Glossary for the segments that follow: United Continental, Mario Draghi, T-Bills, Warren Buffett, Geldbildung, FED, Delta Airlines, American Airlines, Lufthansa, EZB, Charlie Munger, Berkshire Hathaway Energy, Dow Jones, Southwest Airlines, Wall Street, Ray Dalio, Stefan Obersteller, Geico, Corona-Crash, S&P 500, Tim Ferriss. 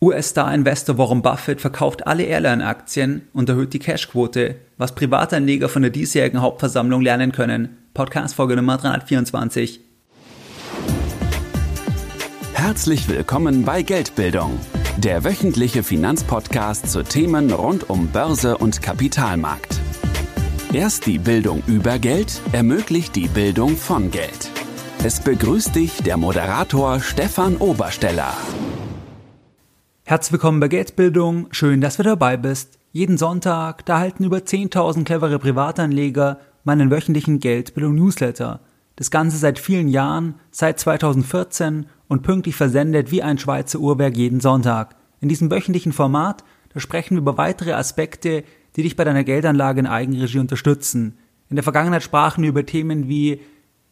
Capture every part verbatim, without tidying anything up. U S-Star-Investor Warren Buffett verkauft alle Airline-Aktien und erhöht die Cashquote, was Privatanleger von der diesjährigen Hauptversammlung lernen können. Podcast-Folge Nummer dreihundertvierundzwanzig. Herzlich willkommen bei Geldbildung, der wöchentliche Finanzpodcast zu Themen rund um Börse und Kapitalmarkt. Erst die Bildung über Geld ermöglicht die Bildung von Geld. Es begrüßt dich der Moderator Stefan Obersteller. Herzlich willkommen bei Geldbildung, schön, dass du dabei bist. Jeden Sonntag, da halten über zehntausend clevere Privatanleger meinen wöchentlichen Geldbildung-Newsletter. Das Ganze seit vielen Jahren, seit zweitausendvierzehn und pünktlich versendet wie ein Schweizer Uhrwerk jeden Sonntag. In diesem wöchentlichen Format, da sprechen wir über weitere Aspekte, die dich bei deiner Geldanlage in Eigenregie unterstützen. In der Vergangenheit sprachen wir über Themen wie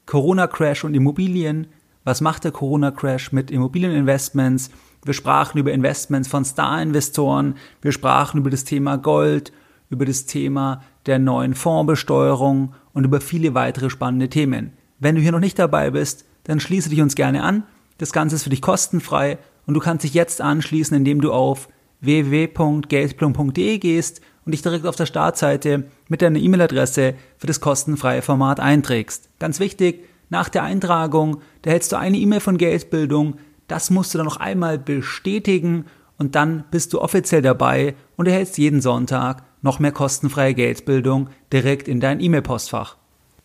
Corona-Crash und Immobilien. Was macht der Corona-Crash mit Immobilieninvestments? Wir sprachen über Investments von Star-Investoren, wir sprachen über das Thema Gold, über das Thema der neuen Fondsbesteuerung und über viele weitere spannende Themen. Wenn du hier noch nicht dabei bist, dann schließe dich uns gerne an. Das Ganze ist für dich kostenfrei und du kannst dich jetzt anschließen, indem du auf w w w punkt geldbildung punkt d e gehst und dich direkt auf der Startseite mit deiner E-Mail-Adresse für das kostenfreie Format einträgst. Ganz wichtig, nach der Eintragung, da hältst du eine E-Mail von Geldbildung. Das musst du dann noch einmal bestätigen und dann bist du offiziell dabei und erhältst jeden Sonntag noch mehr kostenfreie Geldbildung direkt in dein E-Mail-Postfach.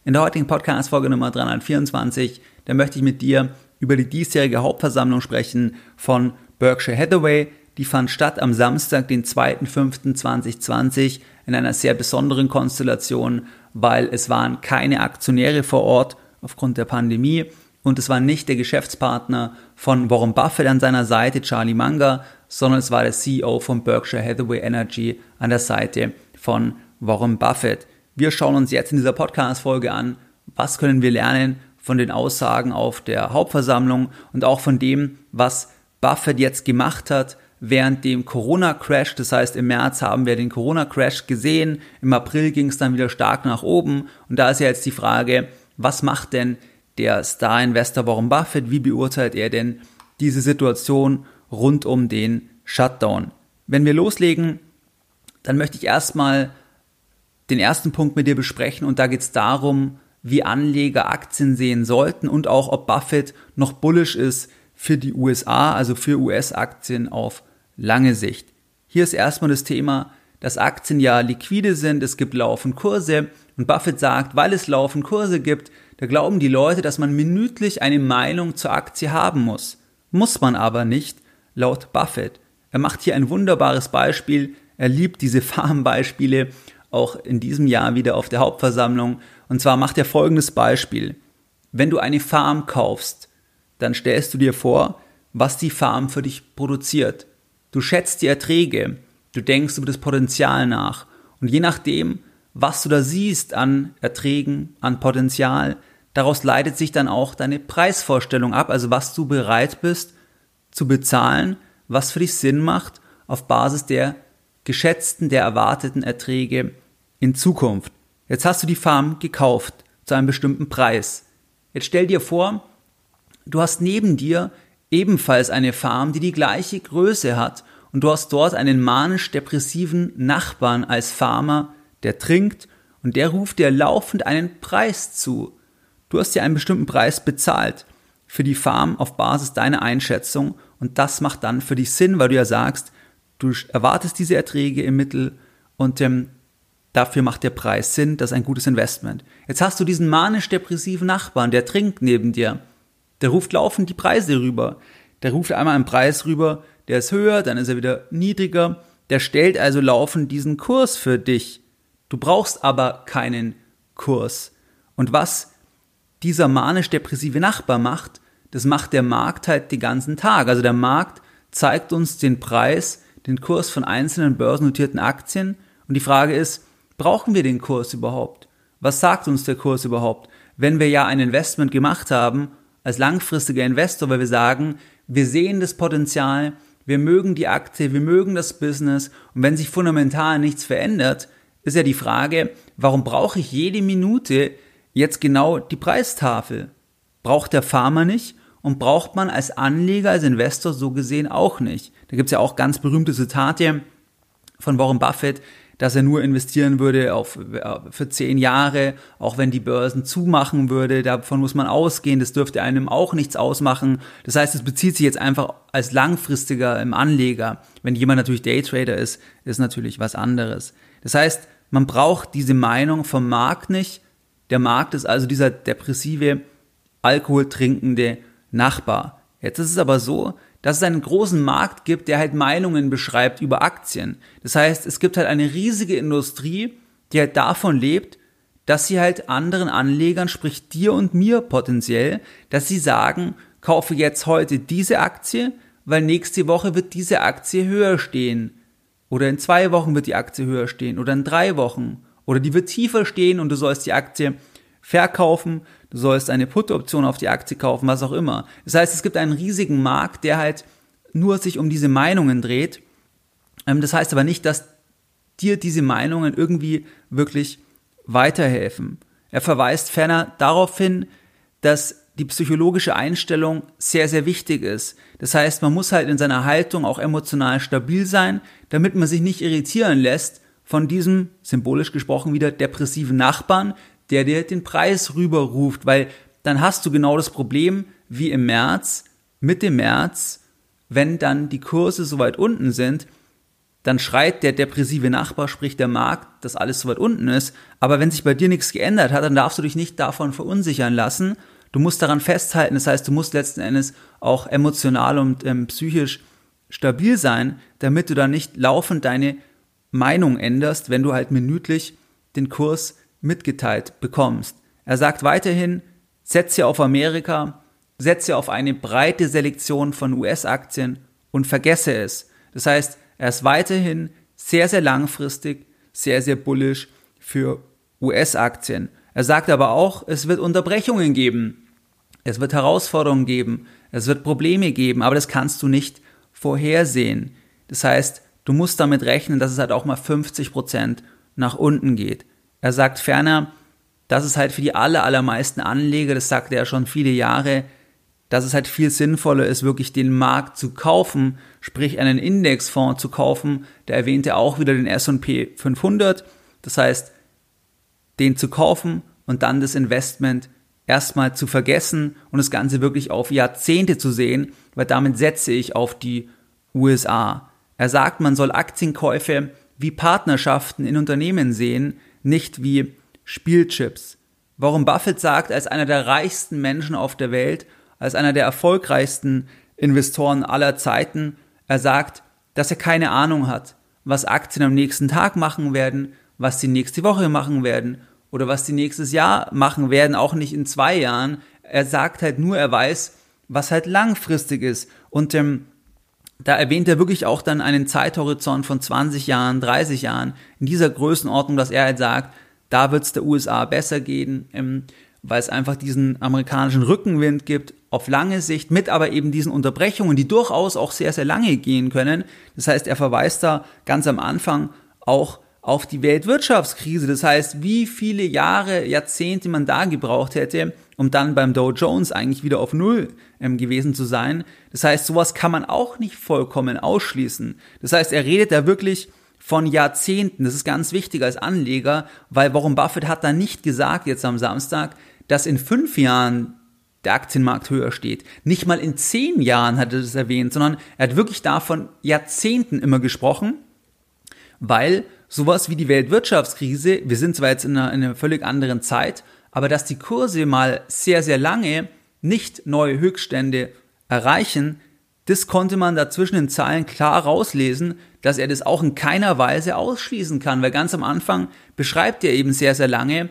In der heutigen Podcast-Folge Nummer dreihundertvierundzwanzig, da möchte ich mit dir über die diesjährige Hauptversammlung sprechen von Berkshire Hathaway. Die fand statt am Samstag, den zweiten fünften zweitausendzwanzig, in einer sehr besonderen Konstellation, weil es waren keine Aktionäre vor Ort aufgrund der Pandemie. Und es war nicht der Geschäftspartner von Warren Buffett an seiner Seite, Charlie Munger, sondern es war der C E O von Berkshire Hathaway Energy an der Seite von Warren Buffett. Wir schauen uns jetzt in dieser Podcast-Folge an, was können wir lernen von den Aussagen auf der Hauptversammlung und auch von dem, was Buffett jetzt gemacht hat während dem Corona-Crash. Das heißt, im März haben wir den Corona-Crash gesehen, im April ging es dann wieder stark nach oben. Und da ist ja jetzt die Frage, was macht denn der Star-Investor Warren Buffett, wie beurteilt er denn diese Situation rund um den Shutdown? Wenn wir loslegen, dann möchte ich erstmal den ersten Punkt mit dir besprechen und da geht es darum, wie Anleger Aktien sehen sollten und auch ob Buffett noch bullish ist für die U S A, also für U S-Aktien auf lange Sicht. Hier ist erstmal das Thema, dass Aktien ja liquide sind, es gibt laufend Kurse und Buffett sagt, weil es laufend Kurse gibt, da glauben die Leute, dass man minütlich eine Meinung zur Aktie haben muss. Muss man aber nicht, laut Buffett. Er macht hier ein wunderbares Beispiel. Er liebt diese Farmbeispiele, auch in diesem Jahr wieder auf der Hauptversammlung. Und zwar macht er folgendes Beispiel. Wenn du eine Farm kaufst, dann stellst du dir vor, was die Farm für dich produziert. Du schätzt die Erträge, du denkst über das Potenzial nach. Und je nachdem, was du da siehst an Erträgen, an Potenzial, daraus leitet sich dann auch deine Preisvorstellung ab, also was du bereit bist zu bezahlen, was für dich Sinn macht auf Basis der geschätzten, der erwarteten Erträge in Zukunft. Jetzt hast du die Farm gekauft zu einem bestimmten Preis. Jetzt stell dir vor, du hast neben dir ebenfalls eine Farm, die die gleiche Größe hat und du hast dort einen manisch-depressiven Nachbarn als Farmer, der trinkt und der ruft dir laufend einen Preis zu. Du hast dir einen bestimmten Preis bezahlt für die Farm auf Basis deiner Einschätzung und das macht dann für dich Sinn, weil du ja sagst, du erwartest diese Erträge im Mittel und ähm, dafür macht der Preis Sinn, das ist ein gutes Investment. Jetzt hast du diesen manisch-depressiven Nachbarn, der trinkt neben dir, der ruft laufend die Preise rüber. Der ruft einmal einen Preis rüber, der ist höher, dann ist er wieder niedriger, der stellt also laufend diesen Kurs für dich. Du brauchst aber keinen Kurs. Und was dieser manisch-depressive Nachbar macht, das macht der Markt halt den ganzen Tag. Also der Markt zeigt uns den Preis, den Kurs von einzelnen börsennotierten Aktien. Und die Frage ist, brauchen wir den Kurs überhaupt? Was sagt uns der Kurs überhaupt? Wenn wir ja ein Investment gemacht haben, als langfristiger Investor, weil wir sagen, wir sehen das Potenzial, wir mögen die Aktie, wir mögen das Business. Und wenn sich fundamental nichts verändert, ist ja die Frage, warum brauche ich jede Minute jetzt genau die Preistafel? Braucht der Farmer nicht und braucht man als Anleger, als Investor so gesehen auch nicht. Da gibt es ja auch ganz berühmte Zitate von Warren Buffett, dass er nur investieren würde auf, für zehn Jahre, auch wenn die Börsen zumachen würde. Davon muss man ausgehen, das dürfte einem auch nichts ausmachen. Das heißt, es bezieht sich jetzt einfach als langfristiger im Anleger. Wenn jemand natürlich Daytrader ist, ist natürlich was anderes. Das heißt, man braucht diese Meinung vom Markt nicht. Der Markt ist also dieser depressive, alkoholtrinkende Nachbar. Jetzt ist es aber so, dass es einen großen Markt gibt, der halt Meinungen beschreibt über Aktien. Das heißt, es gibt halt eine riesige Industrie, die halt davon lebt, dass sie halt anderen Anlegern, sprich dir und mir potenziell, dass sie sagen, kaufe jetzt heute diese Aktie, weil nächste Woche wird diese Aktie höher stehen. Oder in zwei Wochen wird die Aktie höher stehen oder in drei Wochen. Oder die wird tiefer stehen und du sollst die Aktie verkaufen, du sollst eine Put-Option auf die Aktie kaufen, was auch immer. Das heißt, es gibt einen riesigen Markt, der halt nur sich um diese Meinungen dreht. Das heißt aber nicht, dass dir diese Meinungen irgendwie wirklich weiterhelfen. Er verweist ferner darauf hin, dass die psychologische Einstellung sehr, sehr wichtig ist. Das heißt, man muss halt in seiner Haltung auch emotional stabil sein, damit man sich nicht irritieren lässt von diesem, symbolisch gesprochen wieder, depressiven Nachbarn, der dir den Preis rüberruft, weil dann hast du genau das Problem wie im März, Mitte März, wenn dann die Kurse so weit unten sind, dann schreit der depressive Nachbar, sprich der Markt, dass alles so weit unten ist, aber wenn sich bei dir nichts geändert hat, dann darfst du dich nicht davon verunsichern lassen, du musst daran festhalten, das heißt, du musst letzten Endes auch emotional und ähm, psychisch stabil sein, damit du dann nicht laufend deine Meinung änderst, wenn du halt minütlich den Kurs mitgeteilt bekommst. Er sagt weiterhin, setze auf Amerika, setze auf eine breite Selektion von U S-Aktien und vergesse es. Das heißt, er ist weiterhin sehr, sehr langfristig, sehr, sehr bullish für U S-Aktien. Er sagt aber auch, es wird Unterbrechungen geben, es wird Herausforderungen geben, es wird Probleme geben, aber das kannst du nicht vorhersehen. Das heißt, du musst damit rechnen, dass es halt auch mal fünfzig Prozent nach unten geht. Er sagt ferner, dass es halt für die aller, allermeisten Anleger, das sagte er schon viele Jahre, dass es halt viel sinnvoller ist, wirklich den Markt zu kaufen, sprich einen Indexfonds zu kaufen. Da erwähnt er auch wieder den S und P fünfhundert, das heißt, den zu kaufen und dann das Investment erstmal zu vergessen und das Ganze wirklich auf Jahrzehnte zu sehen, weil damit setze ich auf die U S A. Er sagt, man soll Aktienkäufe wie Partnerschaften in Unternehmen sehen, nicht wie Spielchips. Warren Buffett sagt, als einer der reichsten Menschen auf der Welt, als einer der erfolgreichsten Investoren aller Zeiten, er sagt, dass er keine Ahnung hat, was Aktien am nächsten Tag machen werden, was sie nächste Woche machen werden oder was sie nächstes Jahr machen werden, auch nicht in zwei Jahren. Er sagt halt nur, er weiß, was halt langfristig ist. Und ähm, da erwähnt er wirklich auch dann einen Zeithorizont von zwanzig Jahren, dreißig Jahren, in dieser Größenordnung, dass er halt sagt, da wird es der U S A besser gehen, ähm, weil es einfach diesen amerikanischen Rückenwind gibt, auf lange Sicht, mit aber eben diesen Unterbrechungen, die durchaus auch sehr, sehr lange gehen können. Das heißt, er verweist da ganz am Anfang auch auf die Weltwirtschaftskrise. Das heißt, wie viele Jahre, Jahrzehnte man da gebraucht hätte, um dann beim Dow Jones eigentlich wieder auf Null ähm, gewesen zu sein. Das heißt, sowas kann man auch nicht vollkommen ausschließen. Das heißt, er redet da wirklich von Jahrzehnten. Das ist ganz wichtig als Anleger, weil Warren Buffett hat da nicht gesagt, jetzt am Samstag, dass in fünf Jahren der Aktienmarkt höher steht. Nicht mal in zehn Jahren hat er das erwähnt, sondern er hat wirklich davon Jahrzehnten immer gesprochen, weil sowas wie die Weltwirtschaftskrise, wir sind zwar jetzt in einer, in einer völlig anderen Zeit, aber dass die Kurse mal sehr, sehr lange nicht neue Höchststände erreichen, das konnte man da zwischen den Zeilen klar rauslesen, dass er das auch in keiner Weise ausschließen kann, weil ganz am Anfang beschreibt er eben sehr, sehr lange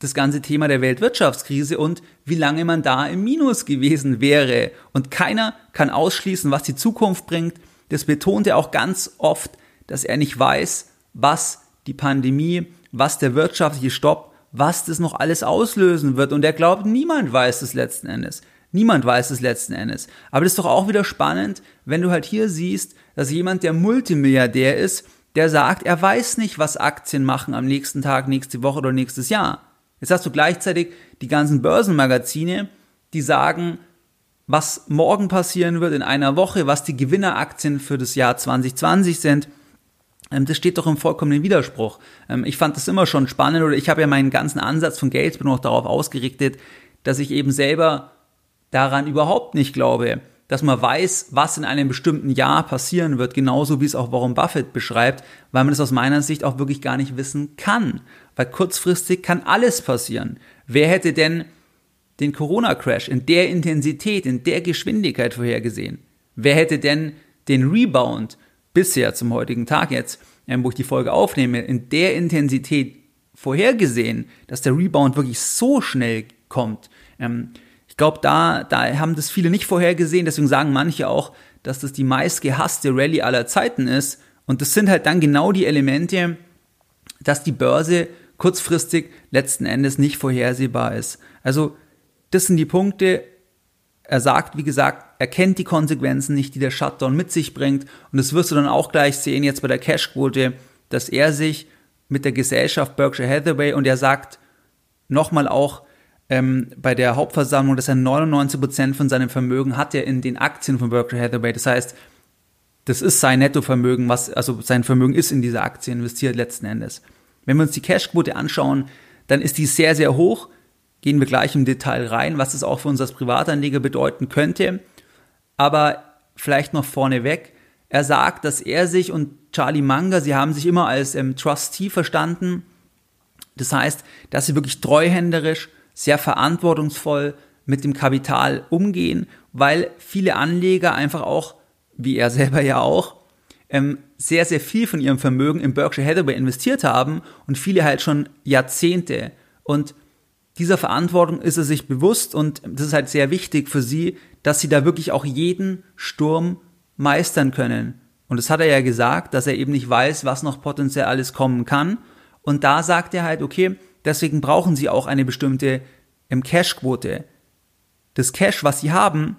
das ganze Thema der Weltwirtschaftskrise und wie lange man da im Minus gewesen wäre. Und keiner kann ausschließen, was die Zukunft bringt. Das betont er auch ganz oft, dass er nicht weiß, was die Pandemie, was der wirtschaftliche Stopp, was das noch alles auslösen wird. Und er glaubt, niemand weiß es letzten Endes. Niemand weiß es letzten Endes. Aber das ist doch auch wieder spannend, wenn du halt hier siehst, dass jemand, der Multimilliardär ist, der sagt, er weiß nicht, was Aktien machen am nächsten Tag, nächste Woche oder nächstes Jahr. Jetzt hast du gleichzeitig die ganzen Börsenmagazine, die sagen, was morgen passieren wird in einer Woche, was die Gewinneraktien für das Jahr zwanzig zwanzig sind. Das steht doch im vollkommenen Widerspruch. Ich fand das immer schon spannend, oder ich habe ja meinen ganzen Ansatz von Geldbildung auch darauf ausgerichtet, dass ich eben selber daran überhaupt nicht glaube, dass man weiß, was in einem bestimmten Jahr passieren wird, genauso wie es auch Warren Buffett beschreibt, weil man es aus meiner Sicht auch wirklich gar nicht wissen kann. Weil kurzfristig kann alles passieren. Wer hätte denn den Corona-Crash in der Intensität, in der Geschwindigkeit vorhergesehen? Wer hätte denn den Rebound bisher zum heutigen Tag jetzt, wo ich die Folge aufnehme, in der Intensität vorhergesehen, dass der Rebound wirklich so schnell kommt? Ich glaube, da, da haben das viele nicht vorhergesehen, deswegen sagen manche auch, dass das die meistgehasste Rallye aller Zeiten ist, und das sind halt dann genau die Elemente, dass die Börse kurzfristig letzten Endes nicht vorhersehbar ist. Also das sind die Punkte. Er sagt, wie gesagt, er kennt die Konsequenzen nicht, die der Shutdown mit sich bringt. Und das wirst du dann auch gleich sehen, jetzt bei der Cashquote, dass er sich mit der Gesellschaft Berkshire Hathaway, und er sagt nochmal auch ähm, bei der Hauptversammlung, dass er neunundneunzig Prozent von seinem Vermögen hat er in den Aktien von Berkshire Hathaway. Das heißt, das ist sein Nettovermögen, was, also sein Vermögen ist in diese Aktien investiert letzten Endes. Wenn wir uns die Cashquote anschauen, dann ist die sehr, sehr hoch. Gehen wir gleich im Detail rein, was es auch für uns als Privatanleger bedeuten könnte. Aber vielleicht noch vorneweg, er sagt, dass er sich und Charlie Munger, sie haben sich immer als ähm, Trustee verstanden. Das heißt, dass sie wirklich treuhänderisch, sehr verantwortungsvoll mit dem Kapital umgehen, weil viele Anleger einfach auch, wie er selber ja auch, ähm, sehr, sehr viel von ihrem Vermögen in Berkshire Hathaway investiert haben und viele halt schon Jahrzehnte. Und dieser Verantwortung ist er sich bewusst, und das ist halt sehr wichtig für sie, dass sie da wirklich auch jeden Sturm meistern können. Und das hat er ja gesagt, dass er eben nicht weiß, was noch potenziell alles kommen kann. Und da sagt er halt, okay, deswegen brauchen sie auch eine bestimmte Cash-Quote. Das Cash, was sie haben,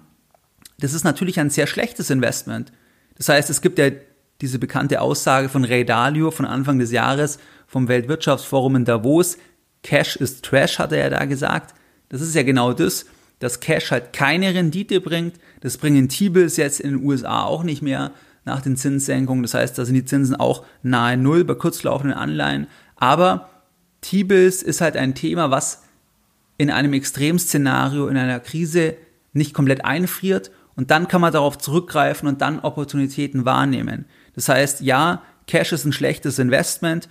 das ist natürlich ein sehr schlechtes Investment. Das heißt, es gibt ja diese bekannte Aussage von Ray Dalio von Anfang des Jahres vom Weltwirtschaftsforum in Davos, Cash ist Trash, hat er ja da gesagt. Das ist ja genau das, dass Cash halt keine Rendite bringt. Das bringen T-Bills jetzt in den U S A auch nicht mehr nach den Zinssenkungen. Das heißt, da sind die Zinsen auch nahe Null bei kurzlaufenden Anleihen. Aber T-Bills ist halt ein Thema, was in einem Extremszenario, in einer Krise nicht komplett einfriert. Und dann kann man darauf zurückgreifen und dann Opportunitäten wahrnehmen. Das heißt, ja, Cash ist ein schlechtes Investment,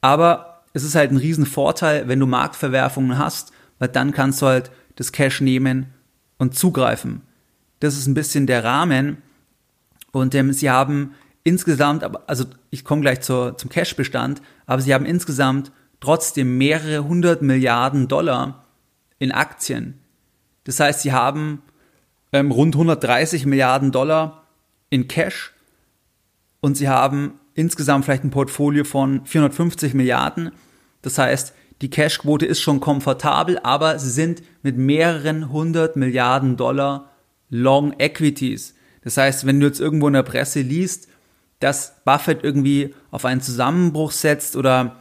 aber es ist halt ein Riesenvorteil, wenn du Marktverwerfungen hast, weil dann kannst du halt das Cash nehmen und zugreifen. Das ist ein bisschen der Rahmen. Und ähm, sie haben insgesamt, also ich komme gleich zur, zum Cash-Bestand, aber sie haben insgesamt trotzdem mehrere hundert Milliarden Dollar in Aktien. Das heißt, sie haben ähm, rund hundertdreißig Milliarden Dollar in Cash, und sie haben insgesamt vielleicht ein Portfolio von vierhundertfünfzig Milliarden. Das heißt, die Cashquote ist schon komfortabel, aber sie sind mit mehreren hundert Milliarden Dollar Long Equities. Das heißt, wenn du jetzt irgendwo in der Presse liest, dass Buffett irgendwie auf einen Zusammenbruch setzt oder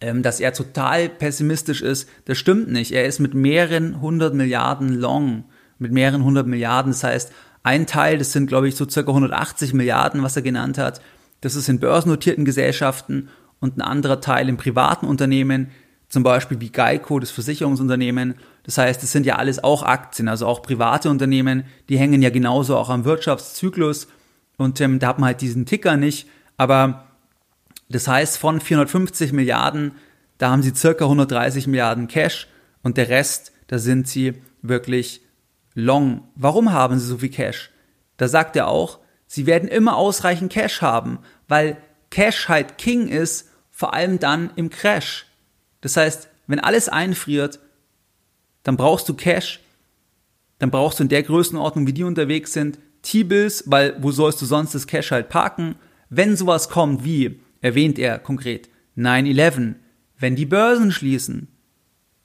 ähm, dass er total pessimistisch ist, das stimmt nicht. Er ist mit mehreren hundert Milliarden Long, mit mehreren hundert Milliarden. Das heißt, ein Teil, das sind glaube ich so circa hundertachtzig Milliarden, was er genannt hat, das ist in börsennotierten Gesellschaften, und ein anderer Teil in privaten Unternehmen, zum Beispiel wie Geico, das Versicherungsunternehmen. Das heißt, das sind ja alles auch Aktien, also auch private Unternehmen, die hängen ja genauso auch am Wirtschaftszyklus, und ähm, da hat man halt diesen Ticker nicht. Aber das heißt, von vierhundertfünfzig Milliarden, da haben sie circa hundertdreißig Milliarden Cash, und der Rest, da sind sie wirklich long. Warum haben sie so viel Cash? Da sagt er auch, sie werden immer ausreichend Cash haben, weil Cash halt King ist, vor allem dann im Crash. Das heißt, wenn alles einfriert, dann brauchst du Cash, dann brauchst du in der Größenordnung, wie die unterwegs sind, T-Bills, weil wo sollst du sonst das Cash halt parken? Wenn sowas kommt wie, erwähnt er konkret, nine eleven, wenn die Börsen schließen,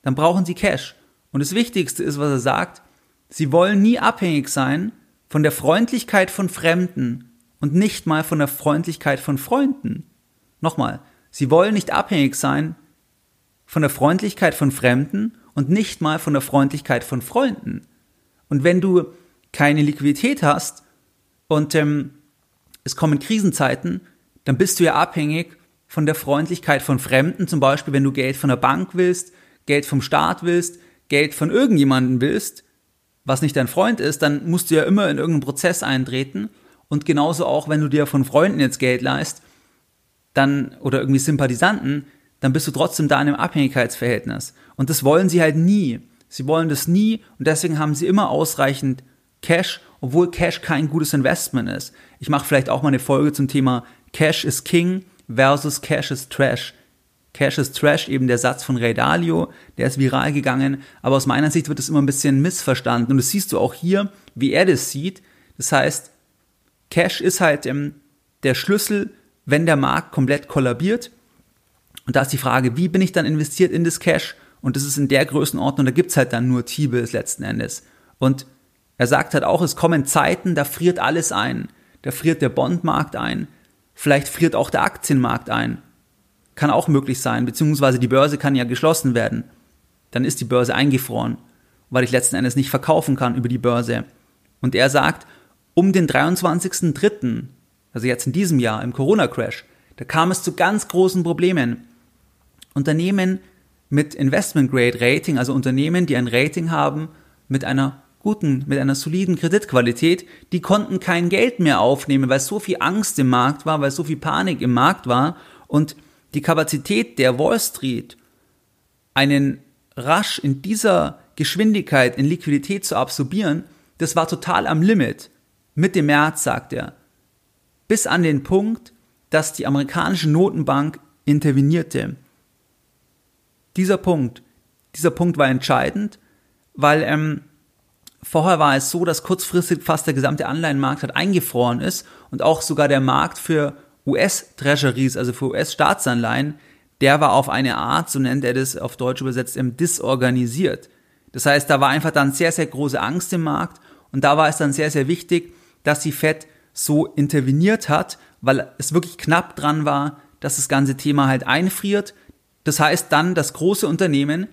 dann brauchen sie Cash. Und das Wichtigste ist, was er sagt, sie wollen nie abhängig sein von der Freundlichkeit von Fremden und nicht mal von der Freundlichkeit von Freunden. Nochmal, sie wollen nicht abhängig sein von der Freundlichkeit von Fremden und nicht mal von der Freundlichkeit von Freunden. Und wenn du keine Liquidität hast und ähm, es kommen Krisenzeiten, dann bist du ja abhängig von der Freundlichkeit von Fremden, zum Beispiel, wenn du Geld von der Bank willst, Geld vom Staat willst, Geld von irgendjemandem willst, was nicht dein Freund ist, dann musst du ja immer in irgendeinen Prozess eintreten. Und genauso auch, wenn du dir von Freunden jetzt Geld leihst, dann, oder irgendwie Sympathisanten, dann bist du trotzdem da in einem Abhängigkeitsverhältnis. Und das wollen sie halt nie. Sie wollen das nie und deswegen haben sie immer ausreichend Cash, obwohl Cash kein gutes Investment ist. Ich mache vielleicht auch mal eine Folge zum Thema Cash is King versus Cash is Trash. Cash is Trash, eben der Satz von Ray Dalio, der ist viral gegangen, aber aus meiner Sicht wird das immer ein bisschen missverstanden und das siehst du auch hier, wie er das sieht. Das heißt, Cash ist halt ähm, der Schlüssel, wenn der Markt komplett kollabiert und da ist die Frage, wie bin ich dann investiert in das Cash und das ist in der Größenordnung, da gibt es halt dann nur T-Bills letzten Endes und er sagt halt auch, es kommen Zeiten, da friert alles ein, da friert der Bondmarkt ein, vielleicht friert auch der Aktienmarkt ein. Kann auch möglich sein, beziehungsweise die Börse kann ja geschlossen werden. Dann ist die Börse eingefroren, weil ich letzten Endes nicht verkaufen kann über die Börse. Und er sagt, um den dreiundzwanzigsten dritten, also jetzt in diesem Jahr, im Corona-Crash, da kam es zu ganz großen Problemen. Unternehmen mit Investment-Grade-Rating, also Unternehmen, die ein Rating haben mit einer guten, mit einer soliden Kreditqualität, die konnten kein Geld mehr aufnehmen, weil so viel Angst im Markt war, weil so viel Panik im Markt war und die Kapazität der Wall Street, einen Rush in dieser Geschwindigkeit in Liquidität zu absorbieren, das war total am Limit. Mitte März, sagt er, bis an den Punkt, dass die amerikanische Notenbank intervenierte. Dieser Punkt, dieser Punkt war entscheidend, weil ähm, vorher war es so, dass kurzfristig fast der gesamte Anleihenmarkt halt eingefroren ist und auch sogar der Markt für U S-Treasuries, also für U S-Staatsanleihen, der war auf eine Art, so nennt er das auf Deutsch übersetzt, disorganisiert. Das heißt, da war einfach dann sehr, sehr große Angst im Markt und da war es dann sehr, sehr wichtig, dass die Fed so interveniert hat, weil es wirklich knapp dran war, dass das ganze Thema halt einfriert. Das heißt dann, dass große Unternehmen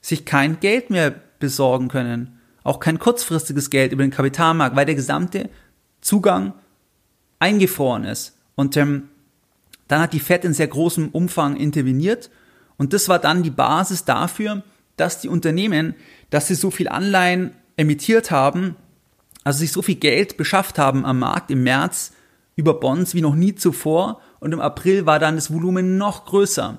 sich kein Geld mehr besorgen können, auch kein kurzfristiges Geld über den Kapitalmarkt, weil der gesamte Zugang eingefroren ist. Und ähm, dann hat die Fed in sehr großem Umfang interveniert und das war dann die Basis dafür, dass die Unternehmen, dass sie so viel Anleihen emittiert haben, also sich so viel Geld beschafft haben am Markt im März über Bonds wie noch nie zuvor und im April war dann das Volumen noch größer,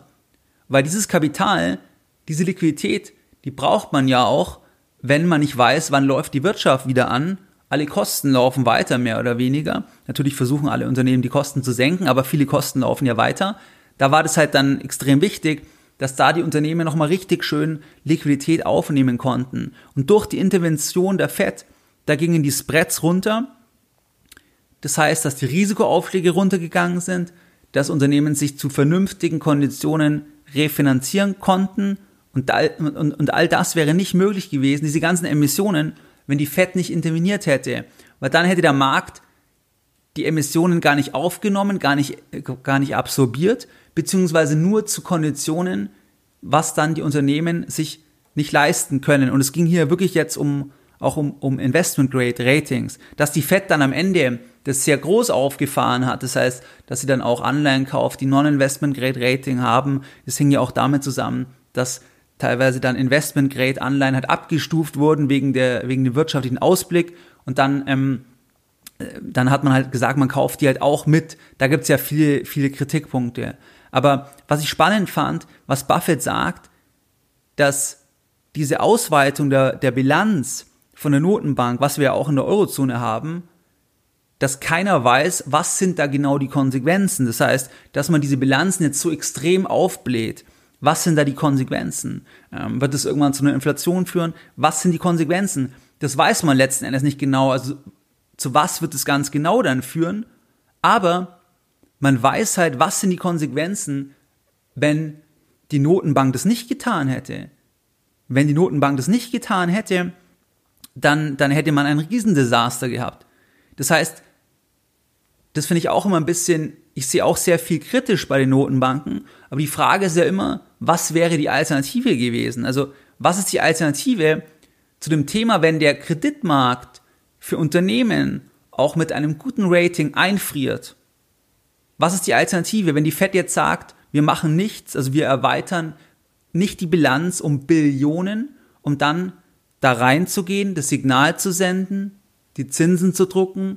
weil dieses Kapital, diese Liquidität, die braucht man ja auch, wenn man nicht weiß, wann läuft die Wirtschaft wieder an. Alle Kosten laufen weiter, mehr oder weniger. Natürlich versuchen alle Unternehmen, die Kosten zu senken, aber viele Kosten laufen ja weiter. Da war das halt dann extrem wichtig, dass da die Unternehmen nochmal richtig schön Liquidität aufnehmen konnten. Und durch die Intervention der Fed, da gingen die Spreads runter. Das heißt, dass die Risikoaufschläge runtergegangen sind, dass Unternehmen sich zu vernünftigen Konditionen refinanzieren konnten. Und all, und, und all das wäre nicht möglich gewesen, diese ganzen Emissionen, wenn die Fed nicht interveniert hätte, weil dann hätte der Markt die Emissionen gar nicht aufgenommen, gar nicht, gar nicht absorbiert, beziehungsweise nur zu Konditionen, was dann die Unternehmen sich nicht leisten können. Und es ging hier wirklich jetzt um, auch um, um Investment-Grade-Ratings, dass die Fed dann am Ende das sehr groß aufgefahren hat. Das heißt, dass sie dann auch Anleihen kauft, die Non-Investment-Grade-Rating haben. Das hing ja auch damit zusammen, dass teilweise dann Investment-Grade-Anleihen halt abgestuft wurden wegen, der, wegen dem wirtschaftlichen Ausblick und dann, ähm, dann hat man halt gesagt, man kauft die halt auch mit. Da gibt es ja viele, viele Kritikpunkte. Aber was ich spannend fand, was Buffett sagt, dass diese Ausweitung der, der Bilanz von der Notenbank, was wir ja auch in der Eurozone haben, dass keiner weiß, was sind da genau die Konsequenzen. Das heißt, dass man diese Bilanzen jetzt so extrem aufbläht. Was sind da die Konsequenzen? Ähm, wird es irgendwann zu einer Inflation führen? Was sind die Konsequenzen? Das weiß man letzten Endes nicht genau. Also zu was wird es ganz genau dann führen? Aber man weiß halt, was sind die Konsequenzen, wenn die Notenbank das nicht getan hätte. Wenn die Notenbank das nicht getan hätte, dann, dann hätte man ein Riesendesaster gehabt. Das heißt, das finde ich auch immer ein bisschen, ich sehe auch sehr viel kritisch bei den Notenbanken, aber die Frage ist ja immer, was wäre die Alternative gewesen? Also was ist die Alternative zu dem Thema, wenn der Kreditmarkt für Unternehmen auch mit einem guten Rating einfriert, was ist die Alternative, wenn die F E D jetzt sagt, wir machen nichts, also wir erweitern nicht die Bilanz um Billionen, um dann da reinzugehen, das Signal zu senden, die Zinsen zu drucken,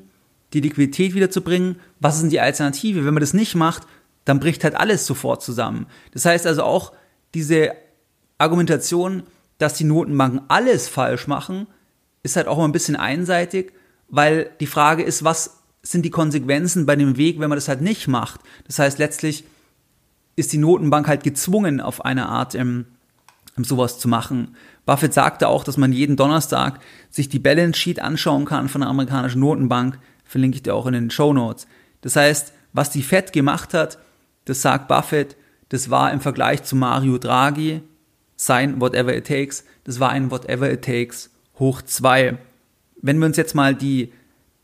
die Liquidität wiederzubringen. Was ist denn die Alternative? Wenn man das nicht macht, dann bricht halt alles sofort zusammen. Das heißt also auch diese Argumentation, dass die Notenbanken alles falsch machen, ist halt auch mal ein bisschen einseitig, weil die Frage ist, was sind die Konsequenzen bei dem Weg, wenn man das halt nicht macht? Das heißt, letztlich ist die Notenbank halt gezwungen, auf eine Art ähm, sowas zu machen. Buffett sagte auch, dass man jeden Donnerstag sich die Balance Sheet anschauen kann von der amerikanischen Notenbank, verlinke ich dir auch in den Shownotes. Das heißt, was die F E D gemacht hat, das sagt Buffett, das war im Vergleich zu Mario Draghi, sein Whatever It Takes, das war ein Whatever It Takes hoch zwei. Wenn wir uns jetzt mal die,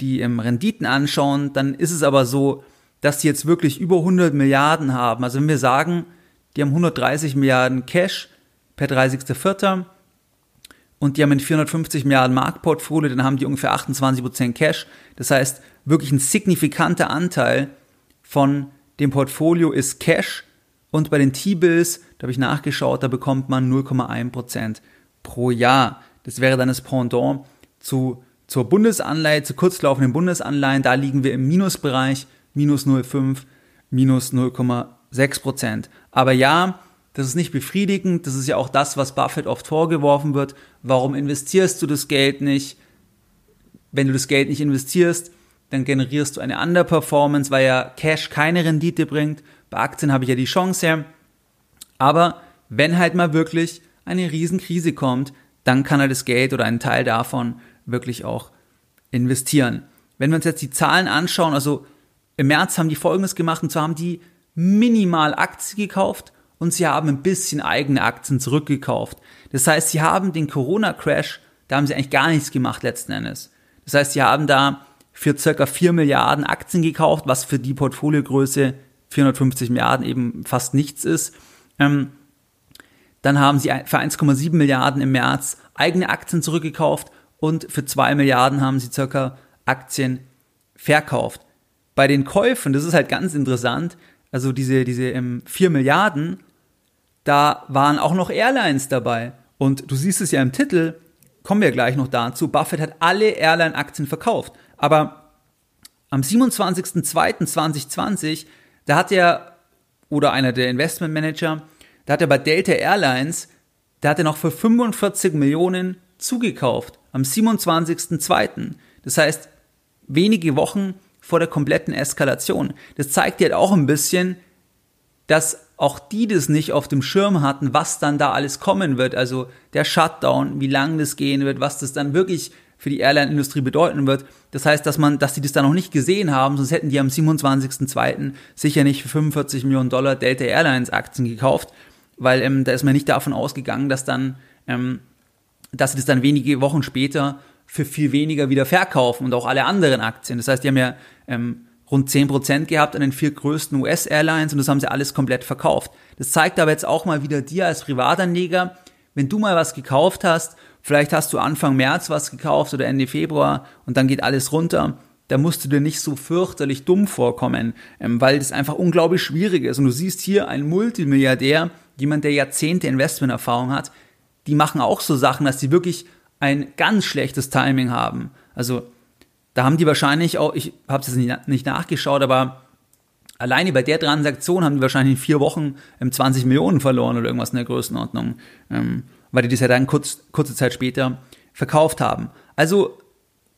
die ähm, Renditen anschauen, dann ist es aber so, dass die jetzt wirklich über hundert Milliarden haben. Also wenn wir sagen, die haben hundertdreißig Milliarden Cash per dreißigster vierter und die haben ein vierhundertfünfzig Milliarden Marktportfolio, dann haben die ungefähr achtundzwanzig Prozent Cash. Das heißt, wirklich ein signifikanter Anteil von dem Portfolio ist Cash. Und bei den T-Bills, da habe ich nachgeschaut, da bekommt man null Komma eins Prozent pro Jahr. Das wäre dann das Pendant zu, zur Bundesanleihe, zu kurzlaufenden Bundesanleihen. Da liegen wir im Minusbereich, minus null Komma fünf, minus null Komma sechs Prozent. Aber ja, das ist nicht befriedigend. Das ist ja auch das, was Buffett oft vorgeworfen wird. Warum investierst du das Geld nicht? Wenn du das Geld nicht investierst, dann generierst du eine Underperformance, weil ja Cash keine Rendite bringt. Bei Aktien habe ich ja die Chance. Aber wenn halt mal wirklich eine Riesenkrise kommt, dann kann er das Geld oder einen Teil davon wirklich auch investieren. Wenn wir uns jetzt die Zahlen anschauen, also im März haben die Folgendes gemacht, und zwar haben die minimal Aktien gekauft und sie haben ein bisschen eigene Aktien zurückgekauft. Das heißt, sie haben den Corona-Crash, da haben sie eigentlich gar nichts gemacht letzten Endes. Das heißt, sie haben da für ca. vier Milliarden Aktien gekauft, was für die Portfoliogröße vierhundertfünfzig Milliarden eben fast nichts ist. Ähm, dann haben sie für eins Komma sieben Milliarden im März eigene Aktien zurückgekauft und für zwei Milliarden haben sie ca. Aktien verkauft. Bei den Käufen, das ist halt ganz interessant, also diese, diese ähm, vier Milliarden, da waren auch noch Airlines dabei. Und du siehst es ja im Titel, kommen wir gleich noch dazu, Buffett hat alle Airline-Aktien verkauft. Aber am siebenundzwanzigster zweiter zweitausendzwanzig, da hat er, oder einer der Investmentmanager, da hat er bei Delta Airlines, da hat er noch für fünfundvierzig Millionen zugekauft, am siebenundzwanzigster zweiter Das heißt, wenige Wochen vor der kompletten Eskalation. Das zeigt dir halt auch ein bisschen, dass auch die das nicht auf dem Schirm hatten, was dann da alles kommen wird. Also der Shutdown, wie lange das gehen wird, was das dann wirklich für die Airline-Industrie bedeuten wird. Das heißt, dass man, dass die das da noch nicht gesehen haben, sonst hätten die am siebenundzwanzigster zweiter sicher nicht für fünfundvierzig Millionen Dollar Delta Airlines Aktien gekauft, weil ähm, da ist man nicht davon ausgegangen, dass dann, ähm, dass sie das dann wenige Wochen später für viel weniger wieder verkaufen und auch alle anderen Aktien. Das heißt, die haben ja ähm, rund zehn Prozent gehabt an den vier größten U S-Airlines und das haben sie alles komplett verkauft. Das zeigt aber jetzt auch mal wieder dir als Privatanleger, wenn du mal was gekauft hast, vielleicht hast du Anfang März was gekauft oder Ende Februar und dann geht alles runter, da musst du dir nicht so fürchterlich dumm vorkommen, weil das einfach unglaublich schwierig ist. Und du siehst hier einen Multimilliardär, jemand, der Jahrzehnte Investmenterfahrung hat, die machen auch so Sachen, dass die wirklich ein ganz schlechtes Timing haben. Also da haben die wahrscheinlich auch, ich habe es jetzt nicht nachgeschaut, aber alleine bei der Transaktion haben die wahrscheinlich in vier Wochen zwanzig Millionen verloren oder irgendwas in der Größenordnung, weil die das ja dann kurz, kurze Zeit später verkauft haben. Also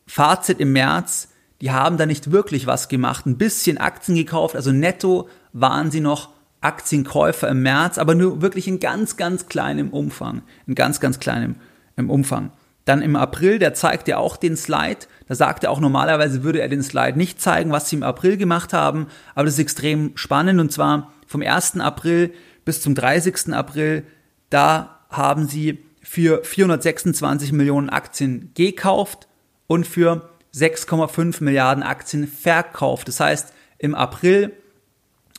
Fazit im März, die haben da nicht wirklich was gemacht, ein bisschen Aktien gekauft, also netto waren sie noch Aktienkäufer im März, aber nur wirklich in ganz, ganz kleinem Umfang, in ganz, ganz kleinem Umfang. Dann im April, der zeigt ja auch den Slide, da sagt er auch, normalerweise würde er den Slide nicht zeigen, was sie im April gemacht haben, aber das ist extrem spannend und zwar vom ersten April bis zum dreißigsten April, da haben sie für vierhundertsechsundzwanzig Millionen Aktien gekauft und für sechs Komma fünf Milliarden Aktien verkauft. Das heißt, im April,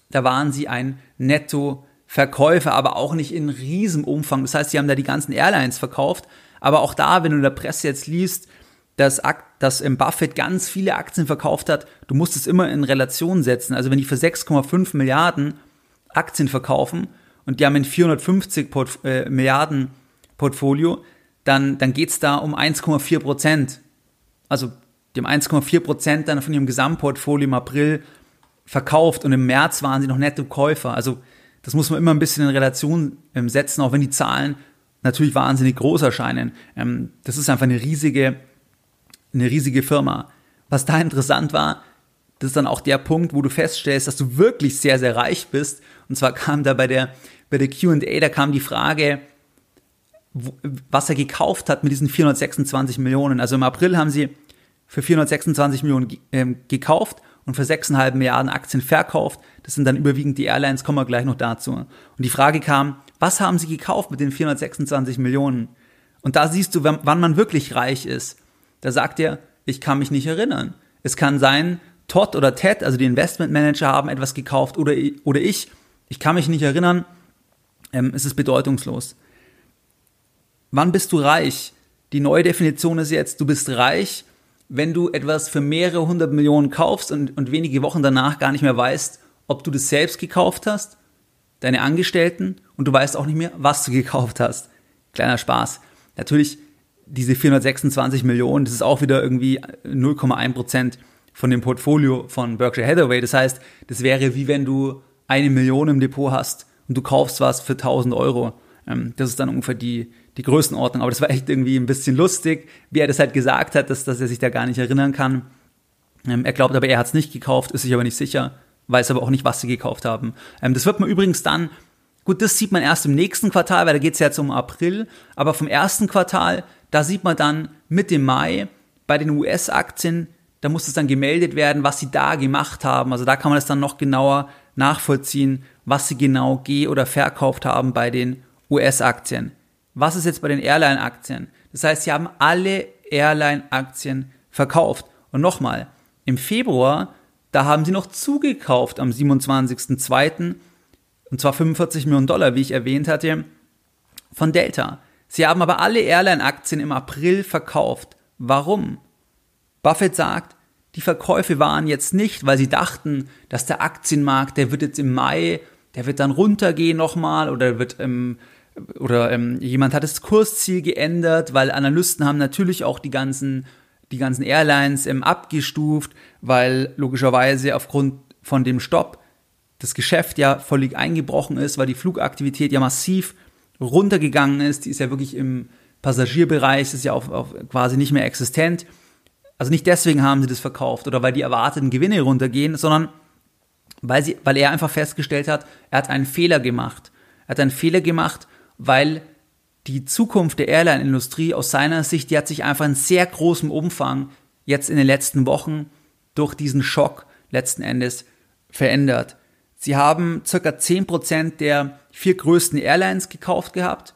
da waren sie ein Nettoverkäufer, aber auch nicht in riesem Umfang. Das heißt, sie haben da die ganzen Airlines verkauft, aber auch da, wenn du in der Presse jetzt liest, dass, dass Buffett ganz viele Aktien verkauft hat, du musst es immer in Relation setzen. Also wenn die für sechs Komma fünf Milliarden Aktien verkaufen und die haben ein vierhundertfünfzig Port- äh, Milliarden Portfolio, dann, dann geht es da um eins Komma vier Prozent. Also die haben eins Komma vier Prozent dann von ihrem Gesamtportfolio im April verkauft und im März waren sie noch nette Käufer. Also das muss man immer ein bisschen in Relation setzen, auch wenn die Zahlen natürlich wahnsinnig groß erscheinen. Das ist einfach eine riesige, eine riesige Firma. Was da interessant war, das ist dann auch der Punkt, wo du feststellst, dass du wirklich sehr, sehr reich bist. Und zwar kam da bei der, bei der Q und A, da kam die Frage, was er gekauft hat mit diesen vierhundertsechsundzwanzig Millionen. Also im April haben sie für vierhundertsechsundzwanzig Millionen ähm, gekauft und für sechs Komma fünf Milliarden Aktien verkauft. Das sind dann überwiegend die Airlines, kommen wir gleich noch dazu. Und die Frage kam, was haben sie gekauft mit den vierhundertsechsundzwanzig Millionen? Und da siehst du, wann man wirklich reich ist. Da sagt er, ich kann mich nicht erinnern. Es kann sein, Todd oder Ted, also die Investmentmanager, haben etwas gekauft oder, oder ich. Ich kann mich nicht erinnern. Ähm, es ist bedeutungslos. Wann bist du reich? Die neue Definition ist jetzt, du bist reich, wenn du etwas für mehrere hundert Millionen kaufst und, und wenige Wochen danach gar nicht mehr weißt, ob du das selbst gekauft hast, deine Angestellten, und du weißt auch nicht mehr, was du gekauft hast. Kleiner Spaß. Natürlich, diese vierhundertsechsundzwanzig Millionen, das ist auch wieder irgendwie null Komma eins Prozent von dem Portfolio von Berkshire Hathaway. Das heißt, das wäre wie wenn du eine Million im Depot hast und du kaufst was für tausend Euro. Das ist dann ungefähr die, die Größenordnung. Aber das war echt irgendwie ein bisschen lustig, wie er das halt gesagt hat, dass, dass er sich da gar nicht erinnern kann. Er glaubt aber, er hat es nicht gekauft, ist sich aber nicht sicher, weiß aber auch nicht, was sie gekauft haben. Das wird man übrigens dann, gut, das sieht man erst im nächsten Quartal, weil da geht es ja jetzt um April. Aber vom ersten Quartal, da sieht man dann Mitte Mai bei den U S-Aktien, da muss es dann gemeldet werden, was sie da gemacht haben. Also da kann man das dann noch genauer nachvollziehen, was sie genau ge- oder verkauft haben bei den U S-Aktien. Was ist jetzt bei den Airline-Aktien? Das heißt, sie haben alle Airline-Aktien verkauft. Und nochmal, im Februar, da haben sie noch zugekauft am siebenundzwanzigsten zweiten und zwar fünfundvierzig Millionen Dollar, wie ich erwähnt hatte, von Delta. Sie haben aber alle Airline-Aktien im April verkauft. Warum? Buffett sagt, die Verkäufe waren jetzt nicht, weil sie dachten, dass der Aktienmarkt, der wird jetzt im Mai, der wird dann runtergehen nochmal oder wird ähm, oder ähm, jemand hat das Kursziel geändert, weil Analysten haben natürlich auch die ganzen, die ganzen Airlines ähm, abgestuft, weil logischerweise aufgrund von dem Stopp das Geschäft ja völlig eingebrochen ist, weil die Flugaktivität ja massiv runtergegangen ist. Die ist ja wirklich im Passagierbereich, ist ja auf, auf quasi nicht mehr existent. Also nicht deswegen haben sie das verkauft oder weil die erwarteten Gewinne runtergehen, sondern weil, sie, weil er einfach festgestellt hat, er hat einen Fehler gemacht. Er hat einen Fehler gemacht, weil die Zukunft der Airline-Industrie aus seiner Sicht, die hat sich einfach in sehr großem Umfang jetzt in den letzten Wochen durch diesen Schock letzten Endes verändert. Sie haben ca. zehn Prozent der vier größten Airlines gekauft gehabt.